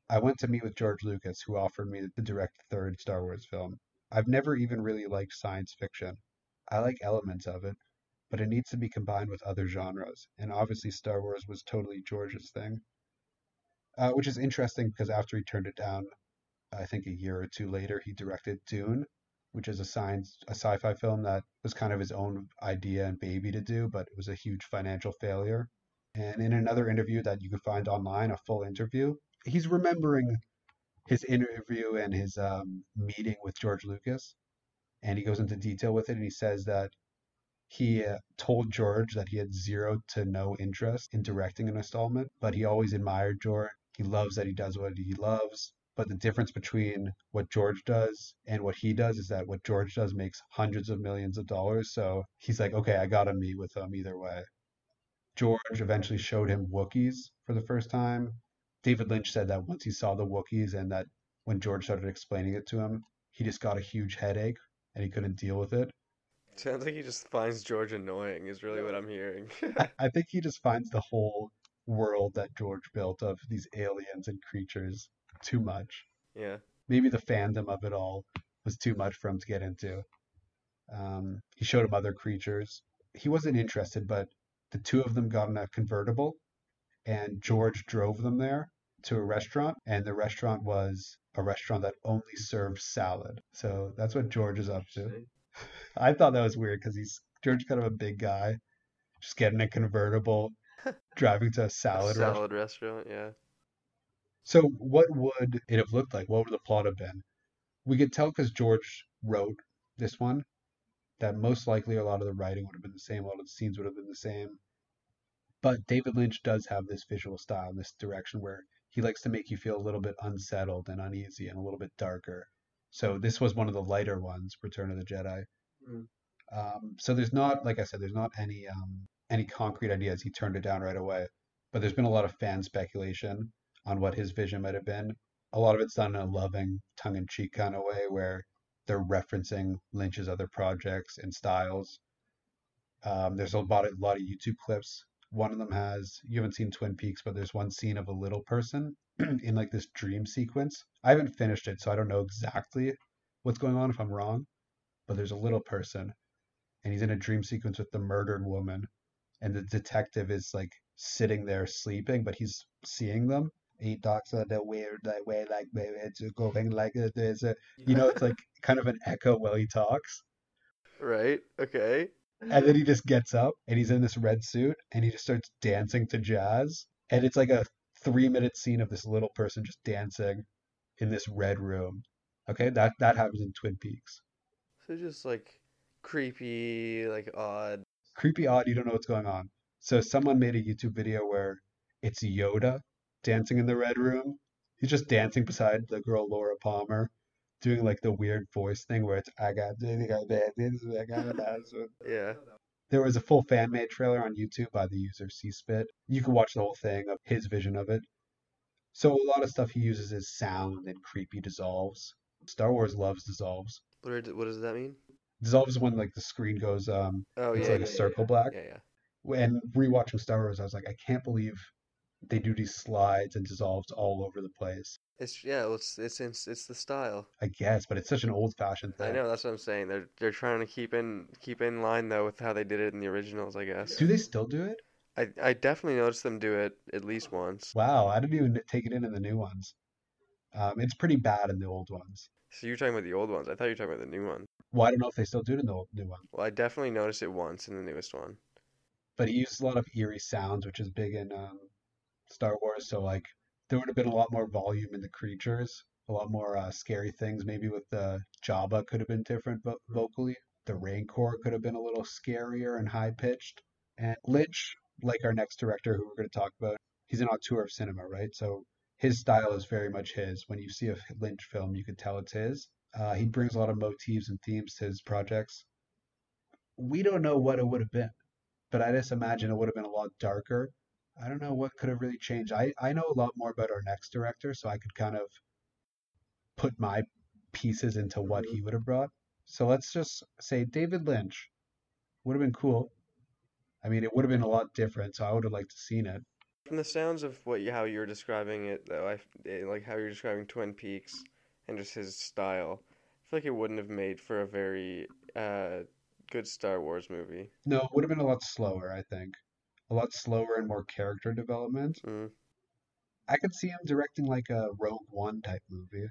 "I went to meet with George Lucas, who offered me to direct the third Star Wars film. I've never even really liked science fiction. I like elements of it, but it needs to be combined with other genres, and obviously Star Wars was totally George's thing." Uh, which is interesting, because after he turned it down, I think a year or two later, he directed Dune, which is a science, a sci-fi film that was kind of his own idea and baby to do, but it was a huge financial failure. And in another interview that you can find online, a full interview, he's remembering his interview and his um, meeting with George Lucas, and he goes into detail with it, and he says that he uh, told George that he had zero to no interest in directing an installment, but he always admired George. He loves that he does what he loves. But the difference between what George does and what he does is that what George does makes hundreds of millions of dollars. So he's like, okay, I got to meet with him either way. George eventually showed him Wookiees for the first time. David Lynch said that once he saw the Wookiees and that when George started explaining it to him, he just got a huge headache and he couldn't deal with it. Sounds like he just finds George annoying is really what I'm hearing. I, I think he just finds the whole world that George built of these aliens and creatures too much. Yeah. Maybe the fandom of it all was too much for him to get into. Um, he showed him other creatures. He wasn't interested, but The two of them got in a convertible, and George drove them there to a restaurant, and the restaurant was a restaurant that only served salad. So that's what George is up to. I thought that was weird because he's George's kind of a big guy, just getting a convertible, driving to a salad a salad restaurant. restaurant. Yeah. So what would it have looked like? What would the plot have been? We could tell because George wrote this one that most likely a lot of the writing would have been the same, a lot of the scenes would have been the same. But David Lynch does have this visual style, this direction where he likes to make you feel a little bit unsettled and uneasy and a little bit darker. So this was one of the lighter ones, Return of the Jedi. Mm. Um, so there's not, like I said, there's not any um, any concrete ideas. He turned it down right away. But there's been a lot of fan speculation on what his vision might have been. A lot of it's done in a loving, tongue-in-cheek kind of way where they're referencing Lynch's other projects and styles. Um, there's a lot, of, a lot of YouTube clips. One of them has, you haven't seen Twin Peaks, but there's one scene of a little person in like this dream sequence. I haven't finished it, so I don't know exactly what's going on if I'm wrong, but there's a little person and he's in a dream sequence with the murdered woman, and the detective is like sitting there sleeping, but he's seeing them. He talks in a weird way, like it's going like there's a, you know, it's like kind of an echo while he talks. Right. Okay. And then he just gets up and he's in this red suit and he just starts dancing to jazz. And it's like a three minute scene of this little person just dancing in this red room. Okay. That, that happens in Twin Peaks. So just like creepy, like odd. Creepy, odd. You don't know what's going on. So someone made a YouTube video where it's Yoda dancing in the red room. He's just dancing beside the girl, Laura Palmer, doing like the weird voice thing where it's I got this, I got this, I got that. Yeah. There was a full fan made trailer on YouTube by the user C Spit. You can watch the whole thing of his vision of it. So a lot of stuff he uses is sound and creepy dissolves. Star Wars loves dissolves. What does that mean? Dissolves is when like the screen goes um oh, it's yeah, like yeah, a circle yeah. black. Yeah, yeah. And rewatching Star Wars, I was like, I can't believe they do these slides and dissolves all over the place. It's yeah, it's it's it's the style, I guess, but it's such an old-fashioned thing. I know, that's what I'm saying. They're they're trying to keep in keep in line though with how they did it in the originals, I guess. Do they still do it? I I definitely noticed them do it at least once. Wow, I didn't even take it in in the new ones. Um, it's pretty bad in the old ones. So you're talking about the old ones? I thought you were talking about the new ones. Well, I don't know if they still do it in the old, new one. Well, I definitely noticed it once in the newest one. But he used a lot of eerie sounds, which is big in um. Star Wars, so like there would have been a lot more volume in the creatures, a lot more uh, scary things. Maybe with the Jabba could have been different vo- vocally. The Rancor could have been a little scarier and high pitched. And Lynch, like our next director who we're going to talk about, he's an auteur of cinema, right? So his style is very much his. When you see a Lynch film, you could tell it's his. Uh, he brings a lot of motifs and themes to his projects. We don't know what it would have been, but I just imagine it would have been a lot darker. I don't know what could have really changed. I, I know a lot more about our next director, so I could kind of put my pieces into what he would have brought. So let's just say David Lynch would have been cool. I mean, it would have been a lot different, so I would have liked to have seen it. From the sounds of what how you're describing it, though, I, like how you're describing Twin Peaks and just his style, I feel like it wouldn't have made for a very uh, good Star Wars movie. No, it would have been a lot slower, I think. A lot slower and more character development. Mm. I could see him directing like a Rogue One type movie.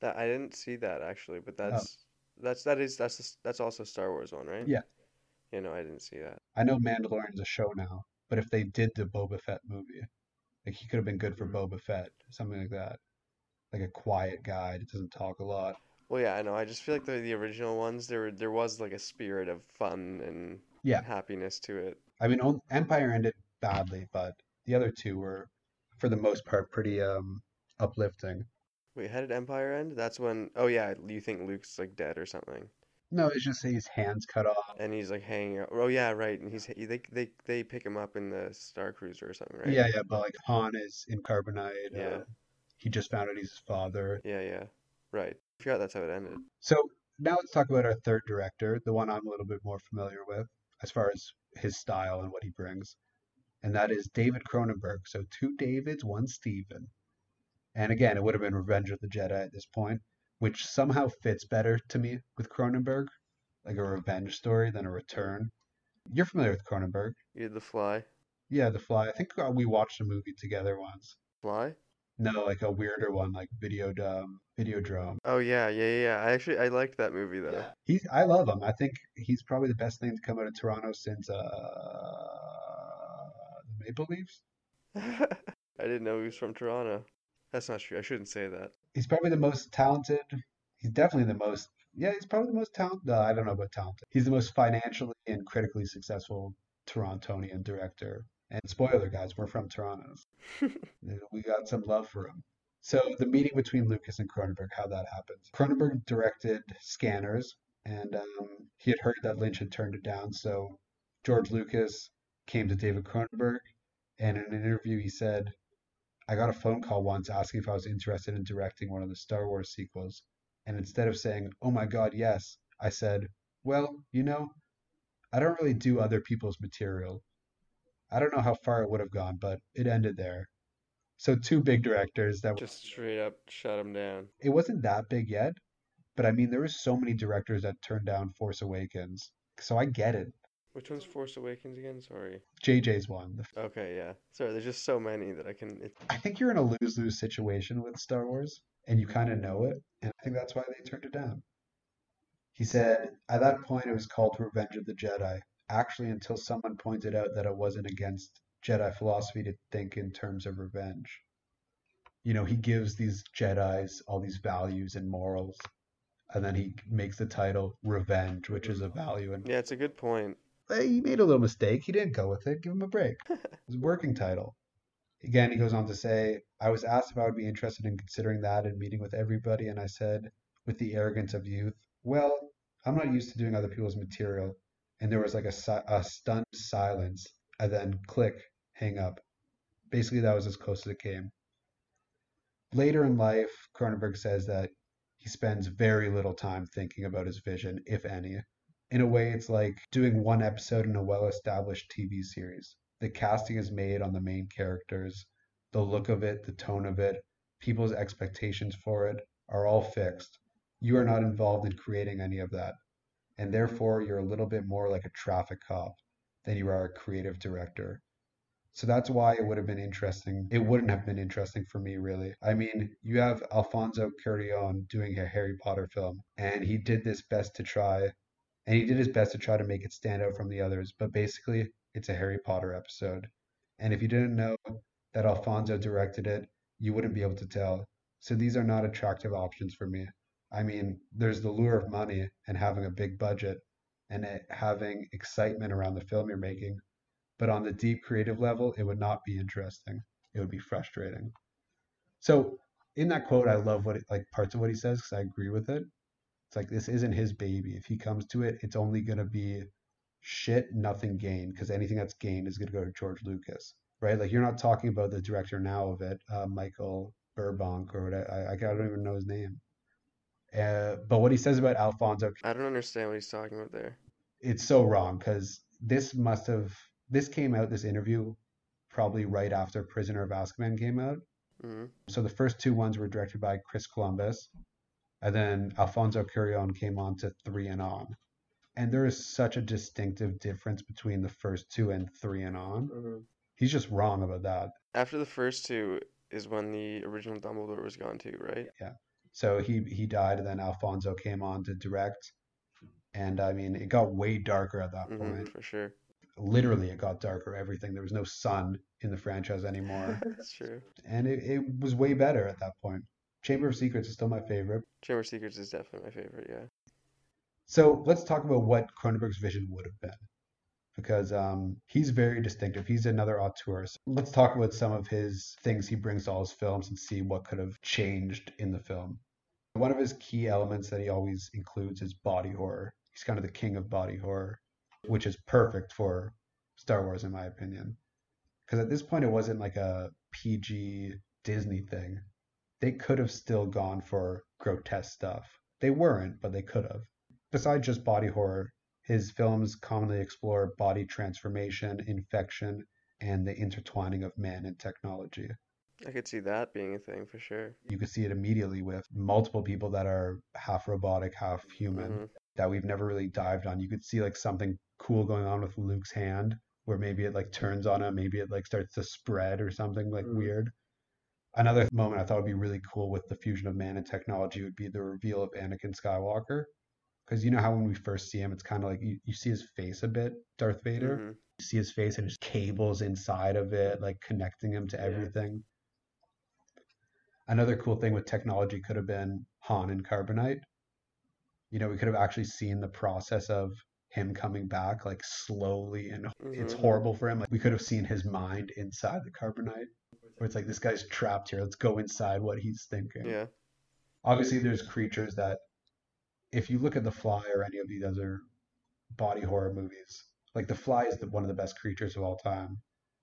That I didn't see that actually, but that's oh. that's that is that's a, that's also a Star Wars one, right? Yeah. You know, I didn't see that. I know Mandalorian's a show now, but if they did the Boba Fett movie, like he could have been good for mm. Boba Fett, something like that, like a quiet guy that doesn't talk a lot. Well, yeah, I know. I just feel like the the original ones there were, there was like a spirit of fun and yeah. happiness to it. I mean, Empire ended badly, but the other two were, for the most part, pretty um, uplifting. Wait, how did Empire end? That's when... Oh, yeah, you think Luke's, like, dead or something. No, it's just his hand's cut off. And he's, like, hanging out. Oh, yeah, right. And he's they they they pick him up in the Star Cruiser or something, right? Yeah, yeah, but, like, Han is in carbonite. Yeah. Uh, he just found out he's his father. Yeah, yeah. Right. I forgot that's how it ended. So, now let's talk about our third director, the one I'm a little bit more familiar with, as far as his style and what he brings, and that is David Cronenberg. So two Davids, one Steven. And again, it would have been Revenge of the Jedi at this point, which somehow fits better to me with Cronenberg, like a revenge story than a return. You're familiar with Cronenberg. Yeah, The Fly. Yeah, The Fly. I think we watched a movie together once. Fly? No, like a weirder one, like Videodrome. Videodrome. Oh, yeah, yeah, yeah. I actually, I liked that movie, though. Yeah. He's, I love him. I think he's probably the best thing to come out of Toronto since uh, the Maple Leafs. I didn't know he was from Toronto. That's not true. I shouldn't say that. He's probably the most talented. He's definitely the most. Yeah, he's probably the most talented. No, I don't know about talented. He's the most financially and critically successful Torontonian director. And spoiler, guys, we're from Toronto. We got some love for him. So the meeting between Lucas and Cronenberg, how that happens. Cronenberg directed Scanners, and um, he had heard that Lynch had turned it down. So George Lucas came to David Cronenberg, and in an interview he said, I got a phone call once asking if I was interested in directing one of the Star Wars sequels. And instead of saying, oh my God, yes, I said, well, you know, I don't really do other people's material. I don't know how far it would have gone, but it ended there. So two big directors that just were, straight up shut him down. It wasn't that big yet, but I mean, there were so many directors that turned down Force Awakens. So I get it. Which one's Force Awakens again? Sorry. J J's one. Okay, yeah. Sorry, there's just so many that I can... It... I think you're in a lose-lose situation with Star Wars, and you kind of know it, and I think that's why they turned it down. He said, at that point it was called Revenge of the Jedi, actually until someone pointed out that it wasn't against Jedi philosophy to think in terms of revenge. You know, he gives these Jedis all these values and morals, and then he makes the title Revenge, which is a value. And... yeah, it's a good point. He made a little mistake. He didn't go with it. Give him a break. It's a working title. Again, he goes on to say, I was asked if I would be interested in considering that and meeting with everybody, and I said, with the arrogance of youth, well, I'm not used to doing other people's material. And there was like a, si- a stunned silence, and then click, hang up. Basically, that was as close as it came. Later in life, Cronenberg says that he spends very little time thinking about his vision, if any. In a way, it's like doing one episode in a well-established T V series. The casting is made on the main characters. The look of it, the tone of it, people's expectations for it are all fixed. You are not involved in creating any of that. And therefore, you're a little bit more like a traffic cop than you are a creative director. So that's why it would have been interesting. It wouldn't have been interesting for me, really. I mean, you have Alfonso Cuarón doing a Harry Potter film, and he did this best to try... And he did his best to try to make it stand out from the others, but basically, it's a Harry Potter episode. And if you didn't know that Alfonso directed it, you wouldn't be able to tell. So these are not attractive options for me. I mean, there's the lure of money and having a big budget and it having excitement around the film you're making. But on the deep creative level, it would not be interesting. It would be frustrating. So in that quote, I love what it, like parts of what he says because I agree with it. It's like, this isn't his baby. If he comes to it, it's only going to be shit, nothing gained, because anything that's gained is going to go to George Lucas, right? Like, you're not talking about the director now of it, uh, Michael Burbank, or whatever. I, I don't even know his name. Uh, but what he says about Alfonso... I don't understand what he's talking about there. It's so wrong, because this must have... This came out, this interview, probably right after Prisoner of Azkaban came out. Mm-hmm. So the first two ones were directed by Chris Columbus. And then Alfonso Cuarón came on to Three and On. And there is such a distinctive difference between the first two and Three and On. Mm-hmm. He's just wrong about that. After the first two is when the original Dumbledore was gone too, right? Yeah. So he, he died, and then Alfonso came on to direct. And, I mean, it got way darker at that mm-hmm, point. For sure. Literally, it got darker, everything. There was no sun in the franchise anymore. That's true. And it, it was way better at that point. Chamber of Secrets is still my favorite. Chamber of Secrets is definitely my favorite, yeah. So let's talk about what Cronenberg's vision would have been, because um, he's very distinctive. He's another auteur. So let's talk about some of his things he brings to all his films and see what could have changed in the film. One of his key elements that he always includes is body horror. He's kind of the king of body horror, which is perfect for Star Wars, in my opinion. Because at this point, it wasn't like a P G Disney thing. They could have still gone for grotesque stuff. They weren't, but they could have. Besides just body horror, his films commonly explore body transformation, infection, and the intertwining of man and technology. I could see that being a thing for sure. You could see it immediately with multiple people that are half robotic, half human, mm-hmm. that we've never really dived on. You could see like something cool going on with Luke's hand, where maybe it like turns on him, maybe it like starts to spread or something like mm. weird. Another moment I thought would be really cool with the fusion of man and technology would be the reveal of Anakin Skywalker. Because you know how when we first see him, it's kind of like you, you see his face a bit, Darth Vader. Mm-hmm. You see his face and his cables inside of it, like connecting him to yeah. everything. Another cool thing with technology could have been Han and Carbonite. You know, we could have actually seen the process of him coming back, like slowly, and mm-hmm. it's horrible for him. Like, we could have seen his mind inside the Carbonite, where it's like, this guy's trapped here. Let's go inside what he's thinking. Yeah. Obviously, there's creatures that, if you look at The Fly or any of these other body horror movies, like The Fly is the, one of the best creatures of all time.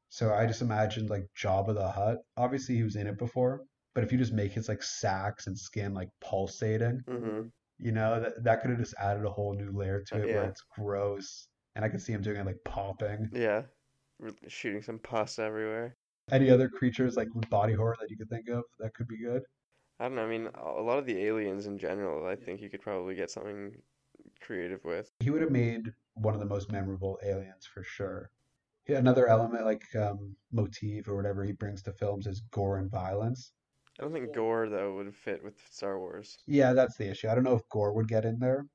So I just imagined like Jabba the Hutt. Obviously, he was in it before, but if you just make his like sacks and skin like pulsating, mm-hmm. you know, that, that could have just added a whole new layer to it yeah. where it's gross. And I could see him doing it like popping. Yeah. Shooting some pus everywhere. Any other creatures like with body horror that you could think of that could be good? I don't know. I mean, a lot of the aliens in general, I think you could probably get something creative with. He would have made one of the most memorable aliens for sure. Yeah, another element, like um, motif or whatever he brings to films is gore and violence. I don't think gore, though, would fit with Star Wars. Yeah, that's the issue. I don't know if gore would get in there.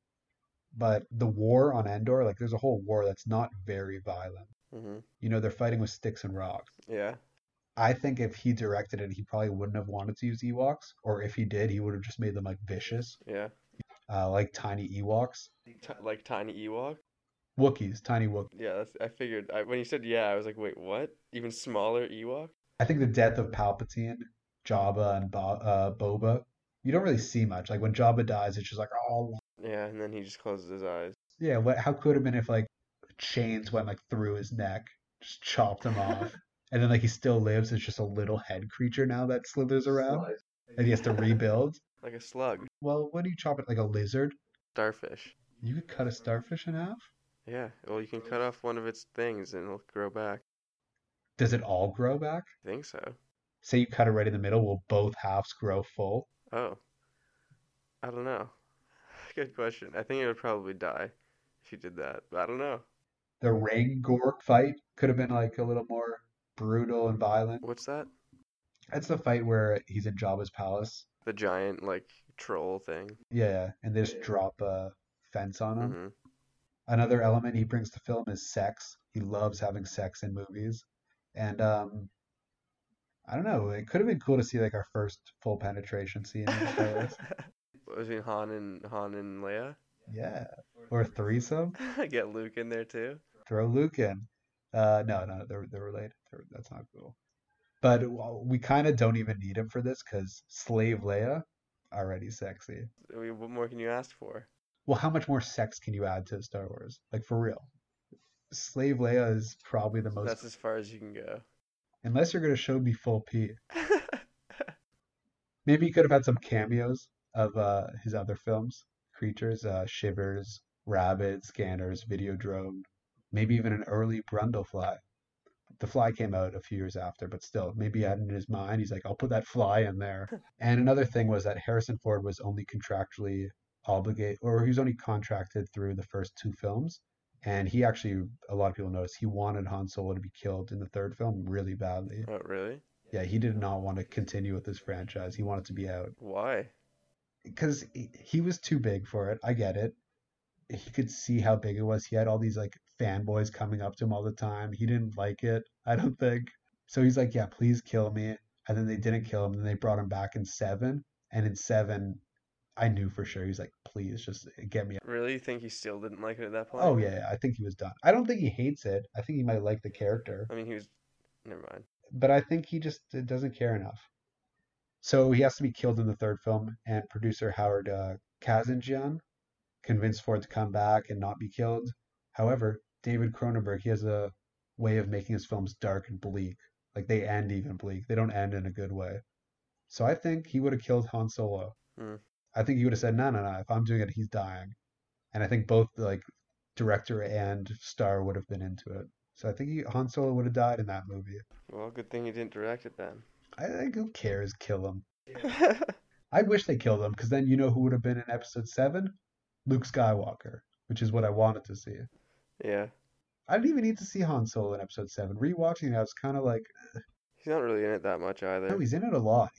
But the war on Endor, like there's a whole war that's not very violent. Mm-hmm. You know, they're fighting with sticks and rocks. Yeah. I think if he directed it, he probably wouldn't have wanted to use Ewoks, or if he did, he would have just made them like vicious. Yeah. Uh, like tiny Ewoks. T- like tiny Ewok? Wookiees, tiny Wookiees. Yeah, that's, I figured I, when you said yeah, I was like, wait, what? Even smaller Ewok? I think the death of Palpatine, Jabba, and Bo- uh, Boba, you don't really see much. Like when Jabba dies, it's just like oh. Yeah, and then he just closes his eyes. Yeah, what? How could it have been if like chains went like through his neck, just chopped him off? And then, like, he still lives. It's just a little head creature now that slithers around. Slug. And he has to rebuild. Like a slug. Well, what do you chop it? Like a lizard? Starfish. You could cut a starfish in half? Yeah. Well, you can cut off one of its things and it'll grow back. Does it all grow back? I think so. Say you cut it right in the middle. Will both halves grow full? Oh. I don't know. Good question. I think it would probably die if you did that. But I don't know. The Ray Gork fight could have been, like, a little more brutal and violent. What's that? That's the fight where he's in Jabba's palace. The giant, like, troll thing. Yeah, and they just drop a fence on him. Mm-hmm. Another element he brings to film is sex. He loves having sex in movies. And, um, I don't know, it could have been cool to see, like, our first full penetration scene in the palace. Between Han and, Han and Leia? Yeah. Or a threesome. Get Luke in there, too. Throw Luke in. Uh, no, no, they're they're related. They're, that's not cool. But we kind of don't even need him for this because Slave Leia, already sexy. I mean, what more can you ask for? Well, how much more sex can you add to Star Wars? Like, for real. Slave Leia is probably the most... That's as far as you can go. Unless you're going to show me full P. Maybe you could have had some cameos of uh, his other films. Creatures, uh, Shivers, Rabbit, Scanners, Videodrome. Maybe even an early Brundle fly. The Fly came out a few years after, but still, maybe he had it in his mind. He's like, I'll put that fly in there. And another thing was that Harrison Ford was only contractually obligated, or he was only contracted through the first two films. And he actually, a lot of people noticed, he wanted Han Solo to be killed in the third film really badly. Oh, really? Yeah, he did not want to continue with this franchise. He wanted to be out. Why? Because he was too big for it. I get it. He could see how big it was. He had all these, like, fanboys coming up to him all the time. He didn't like it, I don't think. So he's like, yeah, please kill me. And then they didn't kill him. Then they brought him back in seven. And in seven, I knew for sure. He's like, please, just get me. Really? You think he still didn't like it at that point? Oh, yeah. I think he was done. I don't think he hates it. I think he might like the character. I mean, he was... Never mind. But I think he just doesn't care enough. So he has to be killed in the third film. And producer Howard uh, Kazanjian convinced Ford to come back and not be killed. However, David Cronenberg, he has a way of making his films dark and bleak. Like, they end even bleak. They don't end in a good way. So I think he would have killed Han Solo. Mm. I think he would have said, no, no, no, if I'm doing it, he's dying. And I think both, like, director and star would have been into it. So I think he, Han Solo would have died in that movie. Well, good thing he didn't direct it then. I think who cares? Kill him. Yeah. I wish they killed him, because then you know who would have been in Episode seven? Luke Skywalker, which is what I wanted to see. Yeah. I didn't even need to see Han Solo in episode seven. Rewatching it, I was kind of like... Eh. He's not really in it that much either. No, he's in it a lot.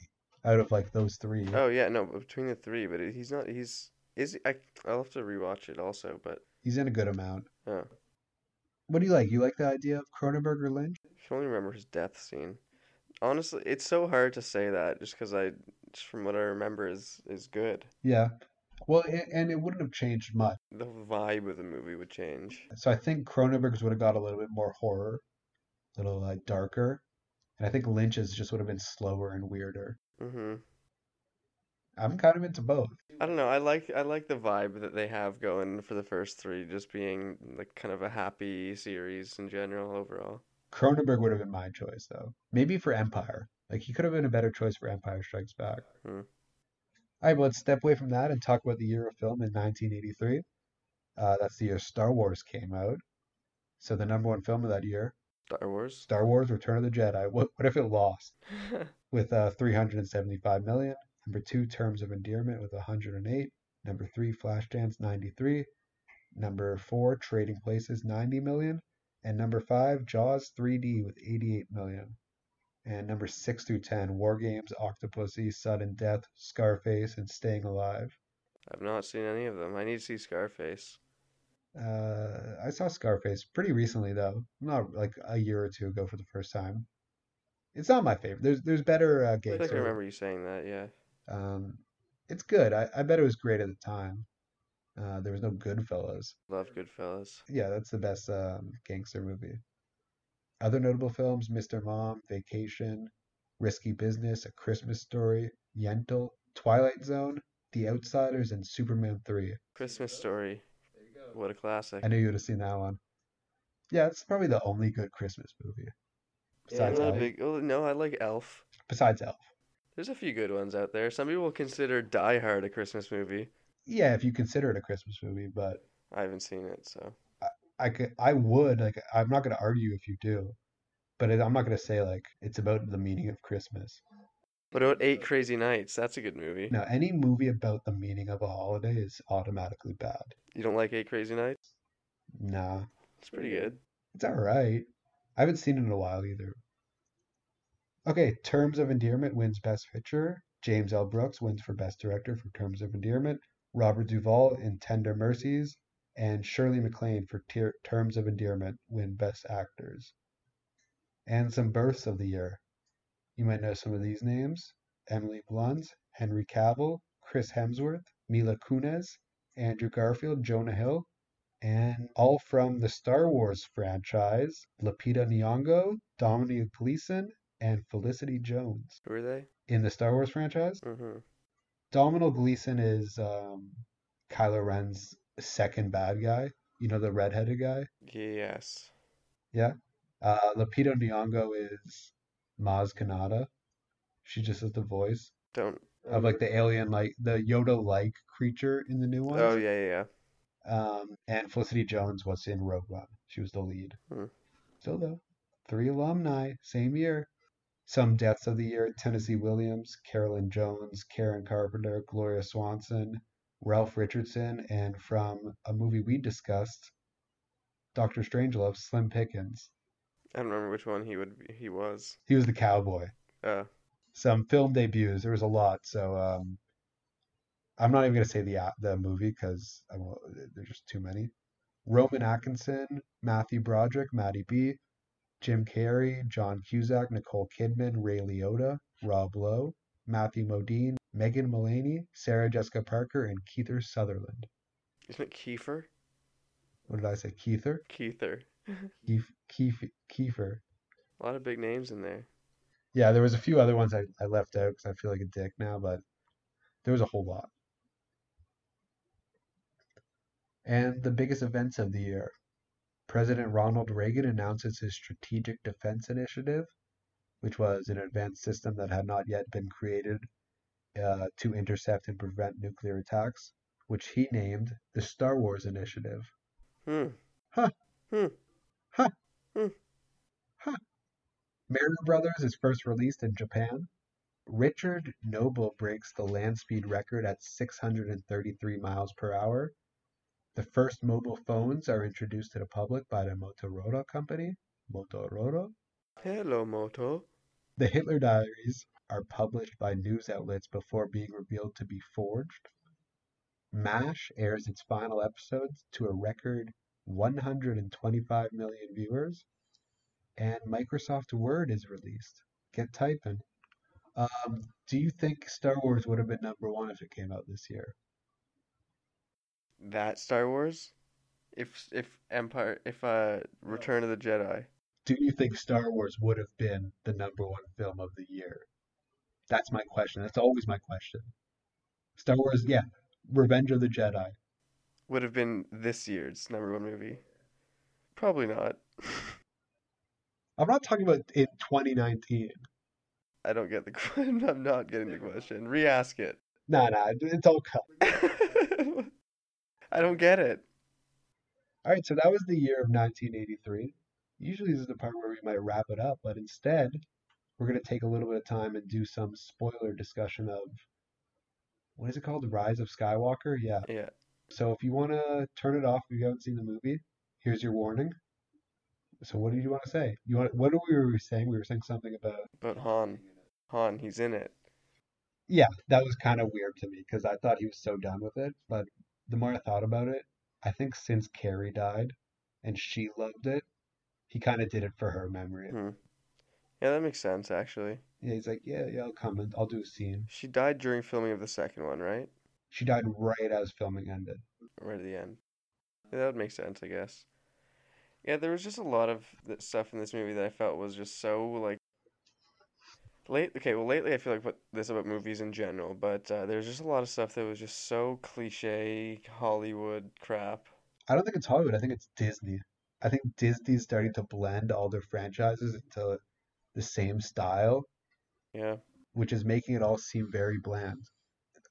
Out of, like, those three. Oh, yeah, no, between the three, but he's not... He's... Is he, I, I'll have to rewatch it also, but... He's in a good amount. Oh. What do you like? You like the idea of Cronenberg or Lynch? I only remember his death scene. Honestly, it's so hard to say that, just because I... Just from what I remember is, is good. Yeah. Well, and it wouldn't have changed much. The vibe of the movie would change. So I think Cronenberg's would have got a little bit more horror, a little like darker, and I think Lynch's just would have been slower and weirder. Mm-hmm. I'm kind of into both. I don't know. I like I like the vibe that they have going for the first three, just being like kind of a happy series in general overall. Cronenberg would have been my choice though. Maybe for Empire. Like he could have been a better choice for Empire Strikes Back. Hmm. All right, well, let's step away from that and talk about the year of film in nineteen eighty-three. Uh, that's the year Star Wars came out. So the number one film of that year. Star Wars? Star Wars, Return of the Jedi. What what if it lost? With uh, three hundred seventy-five million dollars. Number two, Terms of Endearment with one hundred eight. Number three, Flashdance, ninety-three. Number four, Trading Places, ninety million dollars. And number five, Jaws three D with eighty-eight million dollars. And number six through ten, War Games, Octopussy, Sudden Death, Scarface, and Staying Alive. I've not seen any of them. I need to see Scarface. Uh, I saw Scarface pretty recently, though. Not like a year or two ago for the first time. It's not my favorite. There's there's better uh, gangster. I think I remember you saying that, yeah. Um, it's good. I, I bet it was great at the time. Uh, there was no Goodfellas. Love Goodfellas. Yeah, that's the best um, gangster movie. Other notable films, Mister Mom, Vacation, Risky Business, A Christmas Story, Yentl, Twilight Zone, The Outsiders, and Superman three. Christmas Story. There you go. What a classic. I knew you would have seen that one. Yeah, it's probably the only good Christmas movie. Besides yeah, Elf. Big, well, no, I like Elf. Besides Elf. There's a few good ones out there. Some people consider Die Hard a Christmas movie. Yeah, if you consider it a Christmas movie, but... I haven't seen it, so... I could, I would, like, I'm not going to argue if you do, but it, I'm not going to say, like, it's about the meaning of Christmas. What about Eight Crazy Nights? That's a good movie. Now, any movie about the meaning of a holiday is automatically bad. You don't like Eight Crazy Nights? Nah. It's pretty good. It's all right. I haven't seen it in a while either. Okay, Terms of Endearment wins Best Picture. James L. Brooks wins for Best Director for Terms of Endearment. Robert Duvall in Tender Mercies. And Shirley MacLaine for ter- Terms of Endearment win Best Actors. And some births of the year. You might know some of these names. Emily Blunt, Henry Cavill, Chris Hemsworth, Mila Kunis, Andrew Garfield, Jonah Hill, and all from the Star Wars franchise, Lupita Nyong'o, Domhnall Gleeson, and Felicity Jones. Who are they? In the Star Wars franchise? Mm-hmm. Domhnall Gleeson is um, Kylo Ren's second bad guy, you know, the redheaded guy. Yes. Yeah. Uh, Lupita Nyong'o is Maz Kanata. She just has the voice. Don't um, of like the alien, like the Yoda-like creature in the new ones. Oh yeah, yeah. yeah. Um, and Felicity Jones was in Rogue One. She was the lead. Hmm. So though, three alumni, same year. Some deaths of the year: Tennessee Williams, Carolyn Jones, Karen Carpenter, Gloria Swanson, Ralph Richardson, and from a movie we discussed, Doctor Strangelove, Slim Pickens. I don't remember which one he would be, he was. He was the cowboy. Uh. Some film debuts. There was a lot, so um, I'm not even going to say the the movie because there's just too many. Rowan Atkinson, Matthew Broderick, Maddie B., Jim Carrey, John Cusack, Nicole Kidman, Ray Liotta, Rob Lowe, Matthew Modine, Megan Mullaney, Sarah Jessica Parker, and Keither Sutherland. Isn't it Kiefer? What did I say? Keither? Keither. Keef, Keef, Kiefer. A lot of big names in there. Yeah, there was a few other ones I, I left out because I feel like a dick now, but there was a whole lot. And the biggest events of the year. President Ronald Reagan announces his Strategic Defense Initiative, which was an advanced system that had not yet been created Uh, to intercept and prevent nuclear attacks, which he named the Star Wars Initiative. Hmm. Huh. Hmm. Huh. Hmm. Huh. Mario Brothers is first released in Japan. Richard Noble breaks the land speed record at six hundred thirty-three miles per hour. The first mobile phones are introduced to the public by the Motorola company. Motorola? Hello, Moto. The Hitler Diaries are published by news outlets before being revealed to be forged. MASH airs its final episodes to a record one hundred twenty-five million viewers. And Microsoft Word is released. Get typing. Um, do you think Star Wars would have been number one if it came out this year? That Star Wars? If if Empire, if uh, Return of the Jedi. Do you think Star Wars would have been the number one film of the year? That's my question. That's always my question. Star Wars, yeah. Revenge of the Jedi. Would have been this year's number one movie. Probably not. I'm not talking about in twenty nineteen. I don't get the question. I'm not getting the question. Re-ask it. No, nah, no. Nah, it's all covered. I don't get it. All right, so that was the year of nineteen eighty-three. Usually this is the part where we might wrap it up, but instead we're going to take a little bit of time and do some spoiler discussion of, what is it called? The Rise of Skywalker? Yeah. Yeah. So if you want to turn it off if you haven't seen the movie, here's your warning. So what did you want to say? You want? What were we saying? We were saying something about... About Han. Han, he's in it. Yeah, that was kind of weird to me because I thought he was so done with it, but... The more I thought about it, I think since Carrie died and she loved it, he kind of did it for her memory. Hmm. Yeah, that makes sense, actually. Yeah, he's like, yeah, yeah, I'll come and I'll do a scene. She died during filming of the second one, right? She died right as filming ended. Right at the end. Yeah, that would make sense, I guess. Yeah, there was just a lot of stuff in this movie that I felt was just so, like... Late, okay, well, lately I feel like this about movies in general, but uh, there's just a lot of stuff that was just so cliche, Hollywood crap. I don't think it's Hollywood. I think it's Disney. I think Disney's starting to blend all their franchises into the same style. Yeah. Which is making it all seem very bland.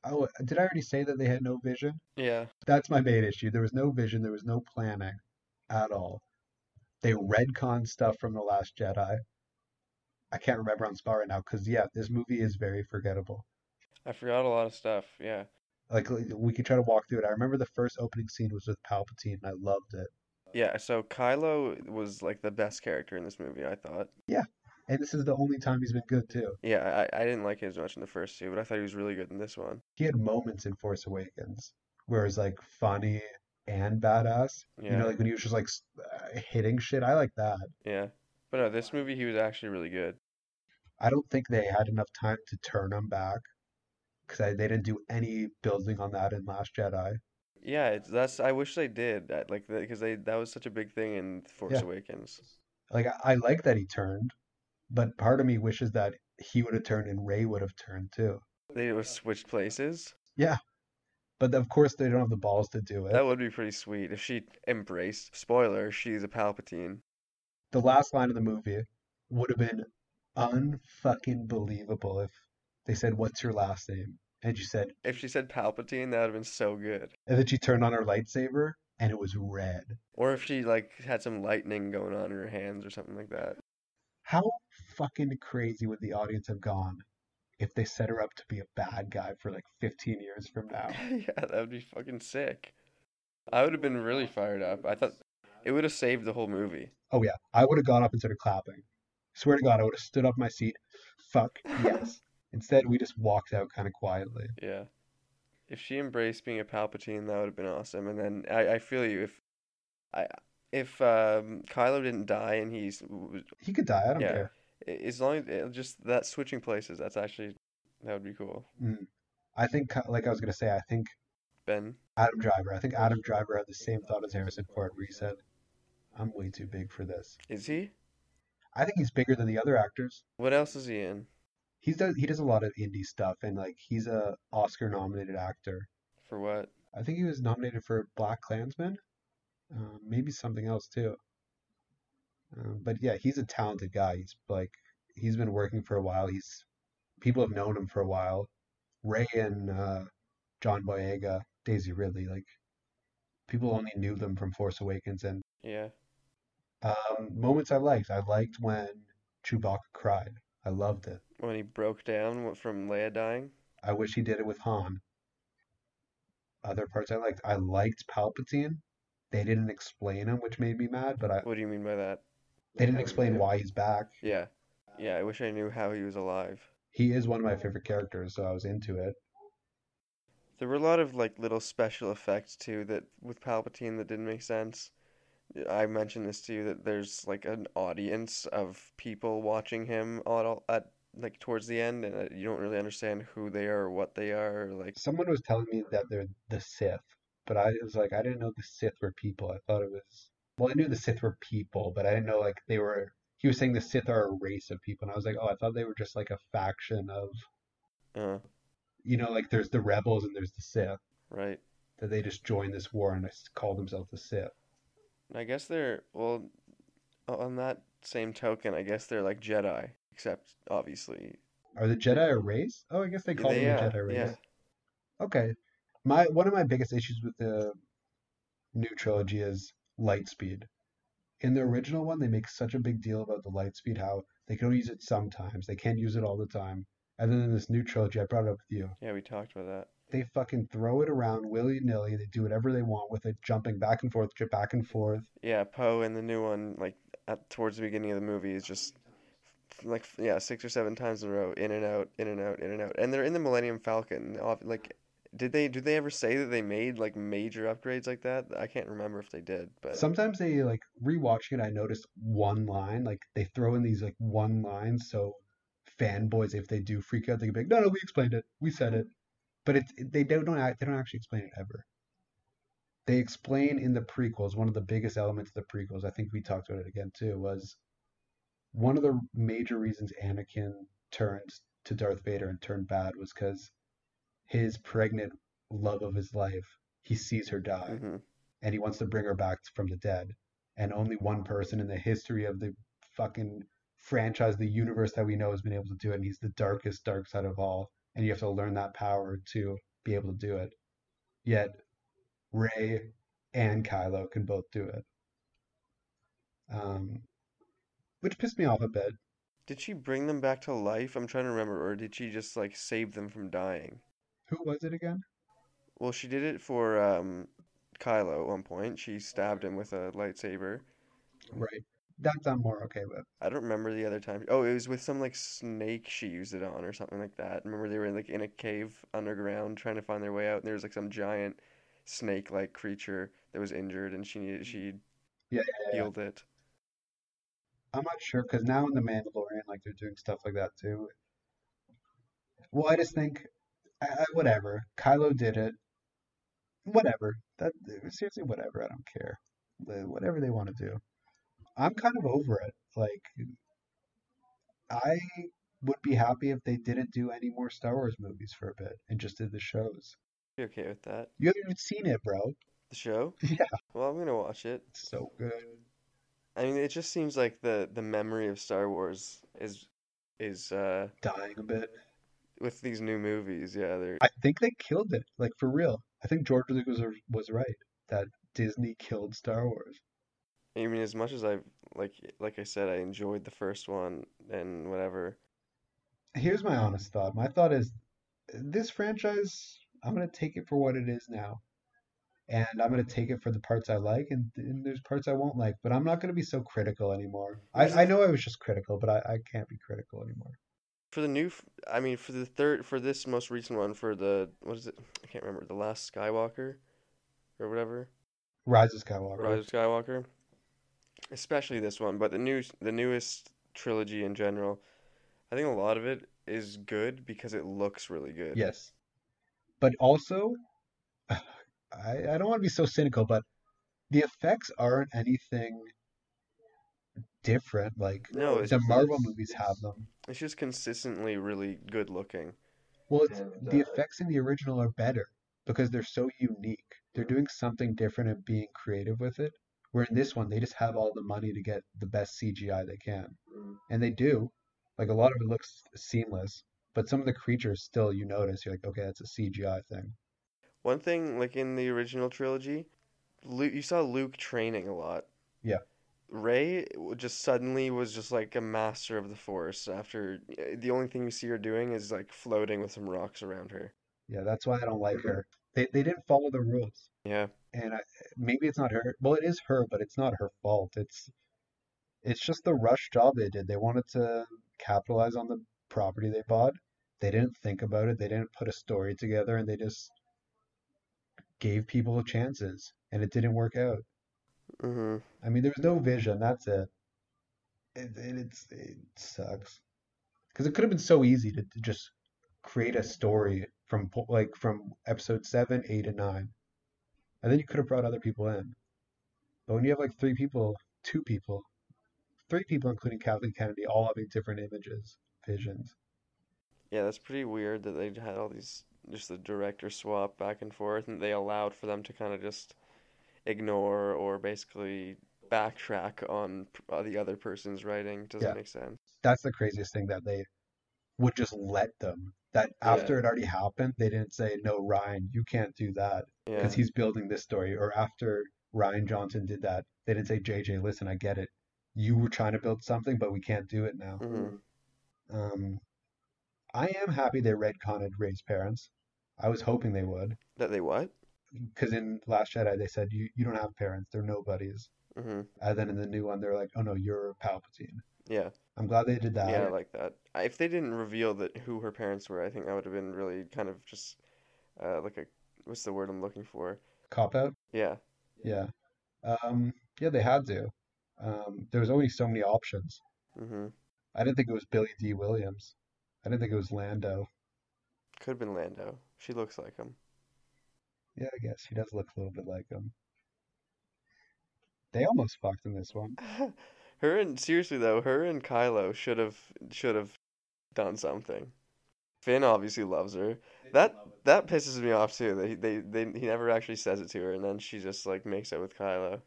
Oh, did I already say that they had no vision? Yeah. That's my main issue. There was no vision. There was no planning at all. They retconned stuff from The Last Jedi. I can't remember on spot right now because, yeah, this movie is very forgettable. I forgot a lot of stuff, yeah. Like, we could try to walk through it. I remember the first opening scene was with Palpatine, and I loved it. Yeah, so Kylo was, like, the best character in this movie, I thought. Yeah, and this is the only time he's been good, too. Yeah, I, I didn't like him as much in the first two, but I thought he was really good in this one. He had moments in Force Awakens where it was, like, funny and badass. Yeah. You know, like, when he was just, like, hitting shit. I like that. Yeah. But no, this movie, he was actually really good. I don't think they had enough time to turn him back because they didn't do any building on that in Last Jedi. Yeah, it's, that's. I wish they did that, like because they that was such a big thing in Force yeah. Awakens. Like I, I like that he turned, but part of me wishes that he would have turned and Rey would have turned too. They would have switched places. Yeah, but of course they don't have the balls to do it. That would be pretty sweet if she embraced. Spoiler: she's a Palpatine. The last line of the movie would have been unfucking believable if they said, "What's your last name?" And she said, if she said Palpatine, that would have been so good. And then she turned on her lightsaber and it was red. Or if she like had some lightning going on in her hands or something like that. How fucking crazy would the audience have gone if they set her up to be a bad guy for like fifteen years from now? Yeah, that would be fucking sick. I would have been really fired up. I thought it would have saved the whole movie. Oh, yeah. I would have got up and started clapping. Swear to God, I would have stood up my seat. Fuck, yes. Instead, we just walked out kind of quietly. Yeah. If she embraced being a Palpatine, that would have been awesome. And then I, I feel you. If I, if um, Kylo didn't die and he's... He could die. I don't yeah, care. As long as... It, just that switching places, that's actually... That would be cool. Mm. I think, like I was going to say, I think... Ben? Adam Driver. I think Adam Driver had the same thought as Harrison Ford, where he said, I'm way too big for this. Is he? I think he's bigger than the other actors. What else is he in? He does he does a lot of indie stuff, and like he's a Oscar-nominated actor. For what? I think he was nominated for Black Klansman, uh, maybe something else too. Uh, but yeah, he's a talented guy. He's like he's been working for a while. He's people have known him for a while. Rey and uh, John Boyega, Daisy Ridley, like people only knew them from Force Awakens and yeah. Um, moments I liked. I liked when Chewbacca cried. I loved it. When he broke down from Leia dying? I wish he did it with Han. other parts I liked. I liked Palpatine. They didn't explain him, which made me mad. But I. What do you mean by that? They didn't explain why he's back. Yeah. Yeah, I wish I knew how he was alive. He is one of my favorite characters, so I was into it. There were a lot of like little special effects too that with Palpatine that didn't make sense. I mentioned this to you that there's like an audience of people watching him all at like towards the end, and you don't really understand who they are or what they are. Or, like someone was telling me that they're the Sith, but I was like, I didn't know the Sith were people. I thought it was well, I knew the Sith were people, but I didn't know like they were. He was saying the Sith are a race of people, and I was like, oh, I thought they were just like a faction of, uh, you know, like there's the rebels and there's the Sith, right? That they just joined this war and call themselves the Sith. I guess they're well. On that same token, I guess they're like Jedi, except obviously. Are the Jedi a race? Oh, I guess they call they, them the yeah, Jedi race. Yeah. Okay, my one of my biggest issues with the new trilogy is lightspeed. In the original one, they make such a big deal about the lightspeed, how they can only use it sometimes. They can't use it all the time. And then in this new trilogy, I brought it up with you. Yeah, we talked about that. They fucking throw it around willy-nilly. They do whatever they want with it, jumping back and forth, back and forth. Yeah, Poe in the new one, like, at, towards the beginning of the movie is just, like, yeah, six or seven times in a row, in and out, in and out, in and out. And they're in the Millennium Falcon. Like, did they did they ever say that they made, like, major upgrades like that? I can't remember if they did, but... Sometimes they, like, rewatching it, I noticed one line. Like, they throw in these, like, one lines, so fanboys, if they do freak out, they can be like, no, no, we explained it. We said it. But it's, they don't they don't actually explain it ever. They explain in the prequels, one of the biggest elements of the prequels, I think we talked about it again too, was one of the major reasons Anakin turned to Darth Vader and turned bad was because his pregnant love of his life, he sees her die, mm-hmm. and he wants to bring her back from the dead. And only one person in the history of the fucking franchise, the universe that we know, has been able to do it, and he's the darkest, dark side of all. And you have to learn that power to be able to do it. Yet, Rey and Kylo can both do it. Um, which pissed me off a bit. Did she bring them back to life? I'm trying to remember. Or did she just, like, save them from dying? Who was it again? Well, she did it for um, Kylo at one point. She stabbed him with a lightsaber. Right. That's I'm more okay with. I don't remember the other time. Oh, it was with some, like, snake she used it on or something like that. Remember they were, like, in a cave underground trying to find their way out, and there was, like, some giant snake-like creature that was injured, and she needed, she yeah, yeah, healed yeah. it. I'm not sure, because now in The Mandalorian, like, they're doing stuff like that, too. Well, I just think, I, I, whatever. Kylo did it. Whatever. That seriously, whatever. I don't care. Whatever they want to do. I'm kind of over it. Like, I would be happy if they didn't do any more Star Wars movies for a bit and just did the shows. You're okay with that? You haven't even seen it, bro. The show? Yeah. Well, I'm going to watch it. It's so good. I mean, it just seems like the, the memory of Star Wars is... is uh, dying a bit. With these new movies, yeah. They're... I think they killed it. Like, for real. I think George Lucas was, was right that Disney killed Star Wars. I mean, as much as I like, like I said, I enjoyed the first one and whatever. Here's my honest thought. My thought is, this franchise, I'm gonna take it for what it is now, and I'm gonna take it for the parts I like, and, and there's parts I won't like. But I'm not gonna be so critical anymore. I, I know I was just critical, but I, I can't be critical anymore. For the new, I mean, for the third, for this most recent one, for the what is it? I can't remember. The Last Skywalker, or whatever. Rise of Skywalker. Rise of Skywalker. Especially this one, but the new, the newest trilogy in general, I think a lot of it is good because it looks really good. Yes. But also, I, I don't want to be so cynical, but the effects aren't anything different. Like, no, the just, Marvel movies have them. It's just consistently really good looking. Well, it's, and, uh, the effects in the original are better because they're so unique. They're doing something different and being creative with it. Where in this one, they just have all the money to get the best C G I they can. And they do. Like, a lot of it looks seamless. But some of the creatures still, you notice, you're like, okay, that's a C G I thing. One thing, like, in the original trilogy, Luke, you saw Luke training a lot. Yeah. Rey just suddenly was just, like, a master of the Force after... The only thing you see her doing is, like, floating with some rocks around her. Yeah, that's why I don't like her. They they didn't follow the rules. Yeah. And I, maybe it's not her. Well, it is her, but it's not her fault. It's it's just the rush job they did. They wanted to capitalize on the property they bought. They didn't think about it. They didn't put a story together, and they just gave people chances, and it didn't work out. Mm-hmm. I mean, there was no vision. That's it. And it, it, it's it sucks because it could have been so easy to, to just create a story from like from episode seven, eight, and nine, and then you could have brought other people in. But when you have like three people, two people, three people, including Kathleen Kennedy, all having different images, visions. Yeah, that's pretty weird that they had all these just the director swap back and forth, and they allowed for them to kind of just ignore or basically backtrack on the other person's writing. Doesn't yeah. make sense. That's the craziest thing, that they would just let them. That after yeah. it already happened, they didn't say, no, Ryan, you can't do that because yeah. he's building this story. Or after Ryan Johnson did that, they didn't say, J J, listen, I get it. You were trying to build something, but we can't do it now. Mm-hmm. Um, I am happy they retconned Rey's parents. I was hoping they would. That they what? Because in Last Jedi, they said, you, you don't have parents. They're nobodies. Mm-hmm. And then in the new one, they're like, oh, no, you're Palpatine. Yeah. I'm glad they did that. Yeah, I like that. If they didn't reveal that who her parents were, I think that would have been really kind of just uh, like a, what's the word I'm looking for? Cop-out? Yeah. Yeah. Um, yeah, they had to. Um, there was only so many options. Mm-hmm. I didn't think it was Billy D. Williams. I didn't think it was Lando. Could have been Lando. She looks like him. Yeah, I guess. She does look a little bit like him. They almost fucked in this one. Her and seriously though, her and Kylo should have should have done something. Finn obviously loves her. That that pisses me off too. They, they they he never actually says it to her, and then she just like makes out with Kylo.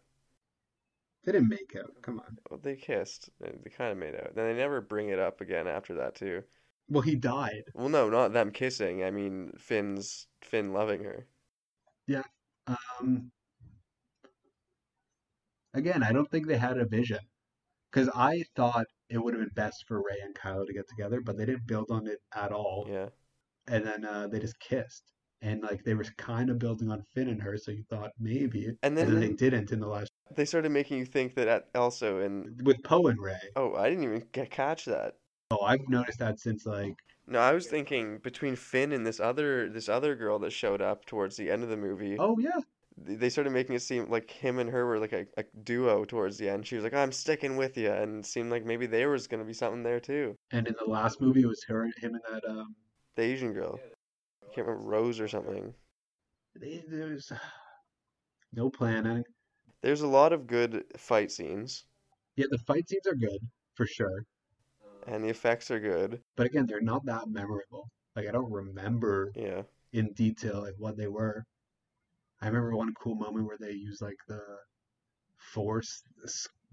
They didn't make out. Come on. Well, they kissed. They, they kind of made out. Then they never bring it up again after that too. Well, he died. Well, no, not them kissing. I mean, Finn's Finn loving her. Yeah. Um. Again, I don't think they had a vision. Because I thought it would have been best for Rey and Kylo to get together, but they didn't build on it at all. Yeah. And then uh, they just kissed. And, like, they were kind of building on Finn and her, so you thought maybe. And then, and then they, they didn't in the last... They started making you think that at, also in... With Poe and Rey. Oh, I didn't even get, catch that. Oh, I've noticed that since, like... No, I was thinking between Finn and this other this other girl that showed up towards the end of the movie. Oh, yeah. They started making it seem like him and her were like a, a duo towards the end. She was like, I'm sticking with you. And it seemed like maybe there was going to be something there too. And in the last movie, it was her and him and that... Um... The Asian girl. I can't remember, Rose or something. There's no planning. There's a lot of good fight scenes. Yeah, the fight scenes are good, for sure. And the effects are good. But again, they're not that memorable. Like, I don't remember yeah. in detail like what they were. I remember one cool moment where they use like the Force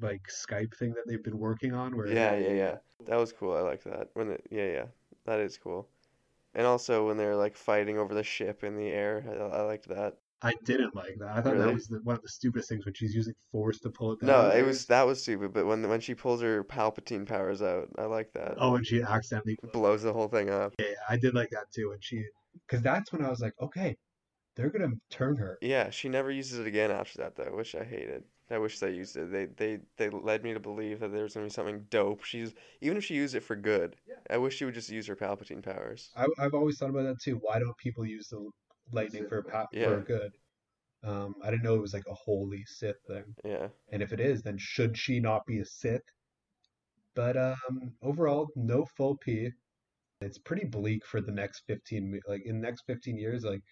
like Skype thing that they've been working on. Where yeah, yeah, yeah. That was cool. I like that. When the, yeah, yeah, that is cool. And also when they're like fighting over the ship in the air, I, I liked that. I didn't like that. I thought really? that was the, one of the stupidest things when she's using Force to pull it down. No, it was that was stupid. But when when she pulls her Palpatine powers out, I like that. Oh, and she accidentally blows the whole thing up. Yeah, I did like that too. And she, because that's when I was like, okay. They're going to turn her. Yeah, she never uses it again after that, though, which I hated. I wish they used it. They they, they led me to believe that there was going to be something dope. She's Even if she used it for good, yeah. I wish she would just use her Palpatine powers. I, I've always thought about that, too. Why don't people use the lightning for, pa- yeah. for good? Um, I didn't know it was like a holy Sith thing. Yeah. And if it is, then should she not be a Sith? But um, overall, no full P. It's pretty bleak for the next fifteen... Like, in the next fifteen years, like...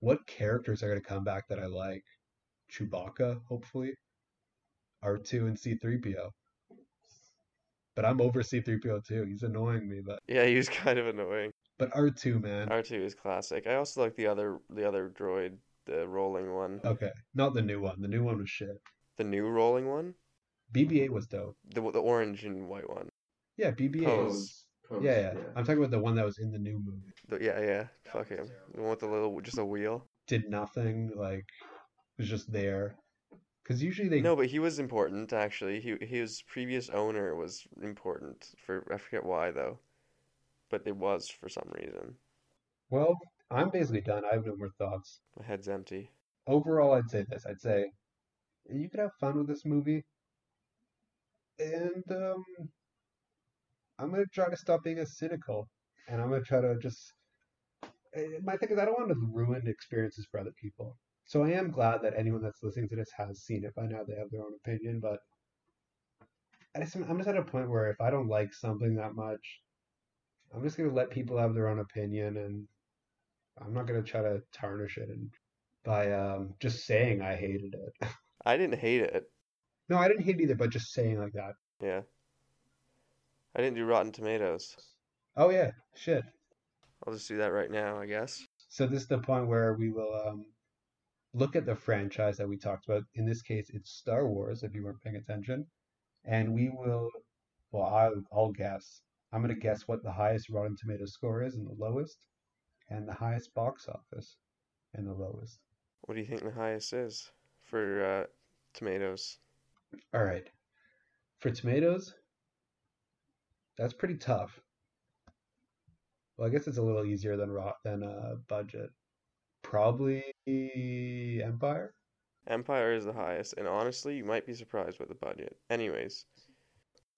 What characters are going to come back that I like? Chewbacca, hopefully. R two and C three P O. But I'm over C three P O too. He's annoying me. But yeah, he was kind of annoying. But R two, man. R two is classic. I also like the other the other droid, the rolling one. Okay. Not the new one. The new one was shit. The new rolling one? B B eight was dope. The the orange and white one. Yeah, B B eight Pose. was... Post, yeah, yeah, yeah. I'm talking about the one that was in the new movie. The, yeah, yeah. That Fuck him. The one with the little, just a wheel. Did nothing. Like, was just there. Because usually they. No, but he was important. Actually, he his previous owner was important for I forget why though, but it was for some reason. Well, I'm basically done. I have no more thoughts. My head's empty. Overall, I'd say this. I'd say you could have fun with this movie. And um, I'm going to try to stop being as cynical. And I'm going to try to just... My thing is, I don't want to ruin experiences for other people. So I am glad that anyone that's listening to this has seen it by now. They have their own opinion. But I just, I'm just at a point where if I don't like something that much, I'm just going to let people have their own opinion. And I'm not going to try to tarnish it and by um, just saying I hated it. I didn't hate it. No, I didn't hate it either, but just saying like that. Yeah. I didn't do Rotten Tomatoes. Oh, yeah. Shit. I'll just do that right now, I guess. So this is the point where we will um, look at the franchise that we talked about. In this case, it's Star Wars, if you weren't paying attention. And we will, well, I'll, I'll guess. I'm going to guess what the highest Rotten Tomatoes score is and the lowest, and the highest box office and the lowest. What do you think the highest is for uh, Tomatoes? All right. For Tomatoes, that's pretty tough. Well, I guess it's a little easier than raw, than uh, budget. Probably Empire? Empire is the highest, and honestly, you might be surprised with the budget. Anyways.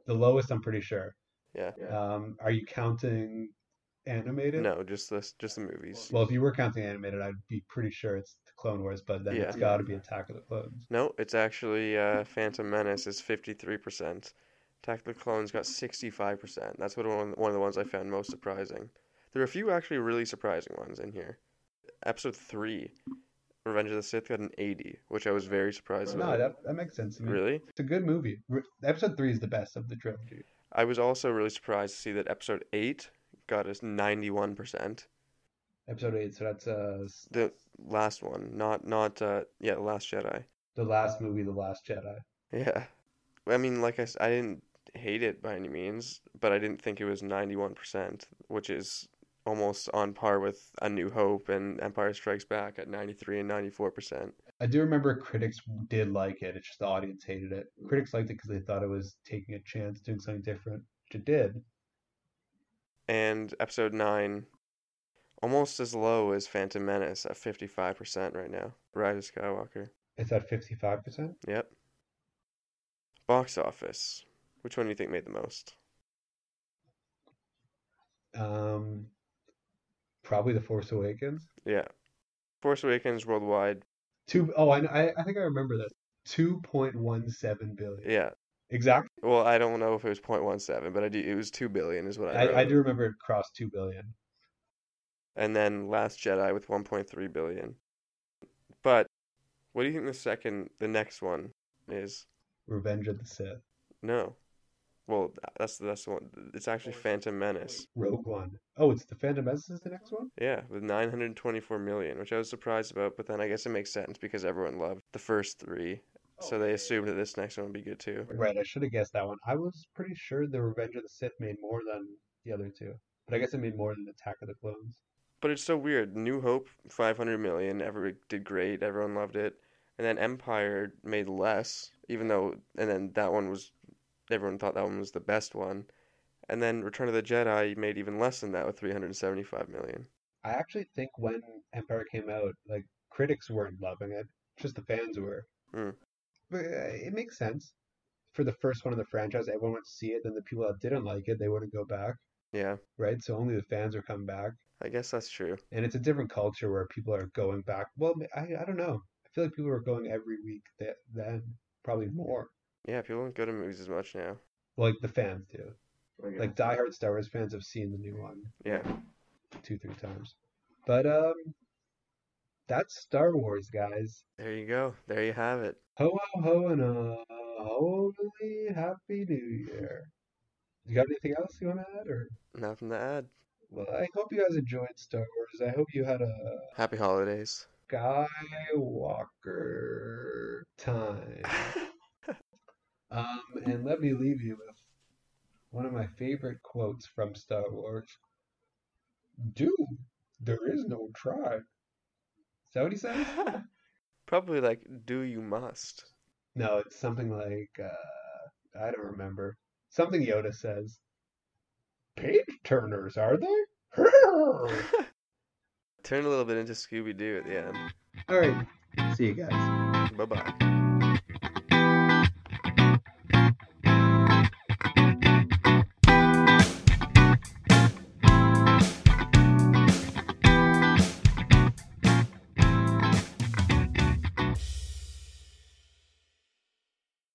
The lowest, I'm pretty sure. Yeah. Um, are you counting animated? No, just the, just the movies. Well, if you were counting animated, I'd be pretty sure it's the Clone Wars, but then yeah. It's got to be Attack of the Clones. No, it's actually uh, Phantom Menace is fifty-three percent. Attack of the Clones got sixty-five percent. That's what one, one of the ones I found most surprising. There are a few actually really surprising ones in here. Episode three, Revenge of the Sith, got an eighty, which I was very surprised no, about. No, that, that makes sense to me. Really? It's a good movie. Re- episode three is the best of the trilogy. I was also really surprised to see that Episode eight got us ninety-one percent. Episode eight, so that's... Uh, the last one, not... not uh, yeah, The Last Jedi. The last movie, The Last Jedi. Yeah. I mean, like I said, I didn't hate it by any means, but I didn't think it was ninety-one percent, which is almost on par with A New Hope and Empire Strikes Back at ninety-three and ninety-four percent. I do remember critics did like it. It's just the audience hated it. Critics liked it because they thought it was taking a chance, doing something different, which it did. And Episode nine, almost as low as Phantom Menace at fifty-five percent right now. Rise of Skywalker. It's at fifty-five percent? Yep. Box office. Which one do you think made the most? Um, probably The Force Awakens. Yeah, Force Awakens worldwide. Two. Oh, I I think I remember that. Two point one seven billion. Yeah. Exactly. Well, I don't know if it was point one seven, but I do. It was two billion, is what I. I, I do remember it crossed two billion. And then Last Jedi with one point three billion. But what do you think the second, the next one is? Revenge of the Sith. No. Well, that's that's the one. It's actually Phantom Menace. Rogue One. Oh, it's the Phantom Menace is the next one? Yeah, with nine hundred twenty-four million, which I was surprised about, but then I guess it makes sense because everyone loved the first three, oh, so they assumed that this next one would be good too. Right, I should have guessed that one. I was pretty sure the Revenge of the Sith made more than the other two, but I guess it made more than Attack of the Clones. But it's so weird. New Hope, five hundred million, everyone did great, everyone loved it, and then Empire made less, even though, and then that one was... Everyone thought that one was the best one. And then Return of the Jedi made even less than that with three hundred seventy-five million. I actually think when Empire came out, like, critics weren't loving it. Just the fans were. Mm. But it makes sense. For the first one in the franchise, everyone went to see it. Then the people that didn't like it, they wouldn't go back. Yeah. Right? So only the fans are coming back. I guess that's true. And it's a different culture where people are going back. Well, I, I don't know. I feel like people were going every week that, then. Probably more. Yeah, people don't go to movies as much now. Like the fans do. Like diehard Star Wars fans have seen the new one. Yeah. Two, three times. But um, that's Star Wars, guys. There you go. There you have it. Ho, ho, ho, and a holy happy new year. You got anything else you want to add? Or nothing to add. Well, I hope you guys enjoyed Star Wars. I hope you had a... Happy holidays. Skywalker time. Um, and let me leave you with one of my favorite quotes from Star Wars. Dude, there is no try. Is that what he says? Probably like, do you must. No, it's something like, uh, I don't remember. Something Yoda says. Page turners, are they? Turn a little bit into Scooby-Doo at the end. All right. See you guys. Bye-bye.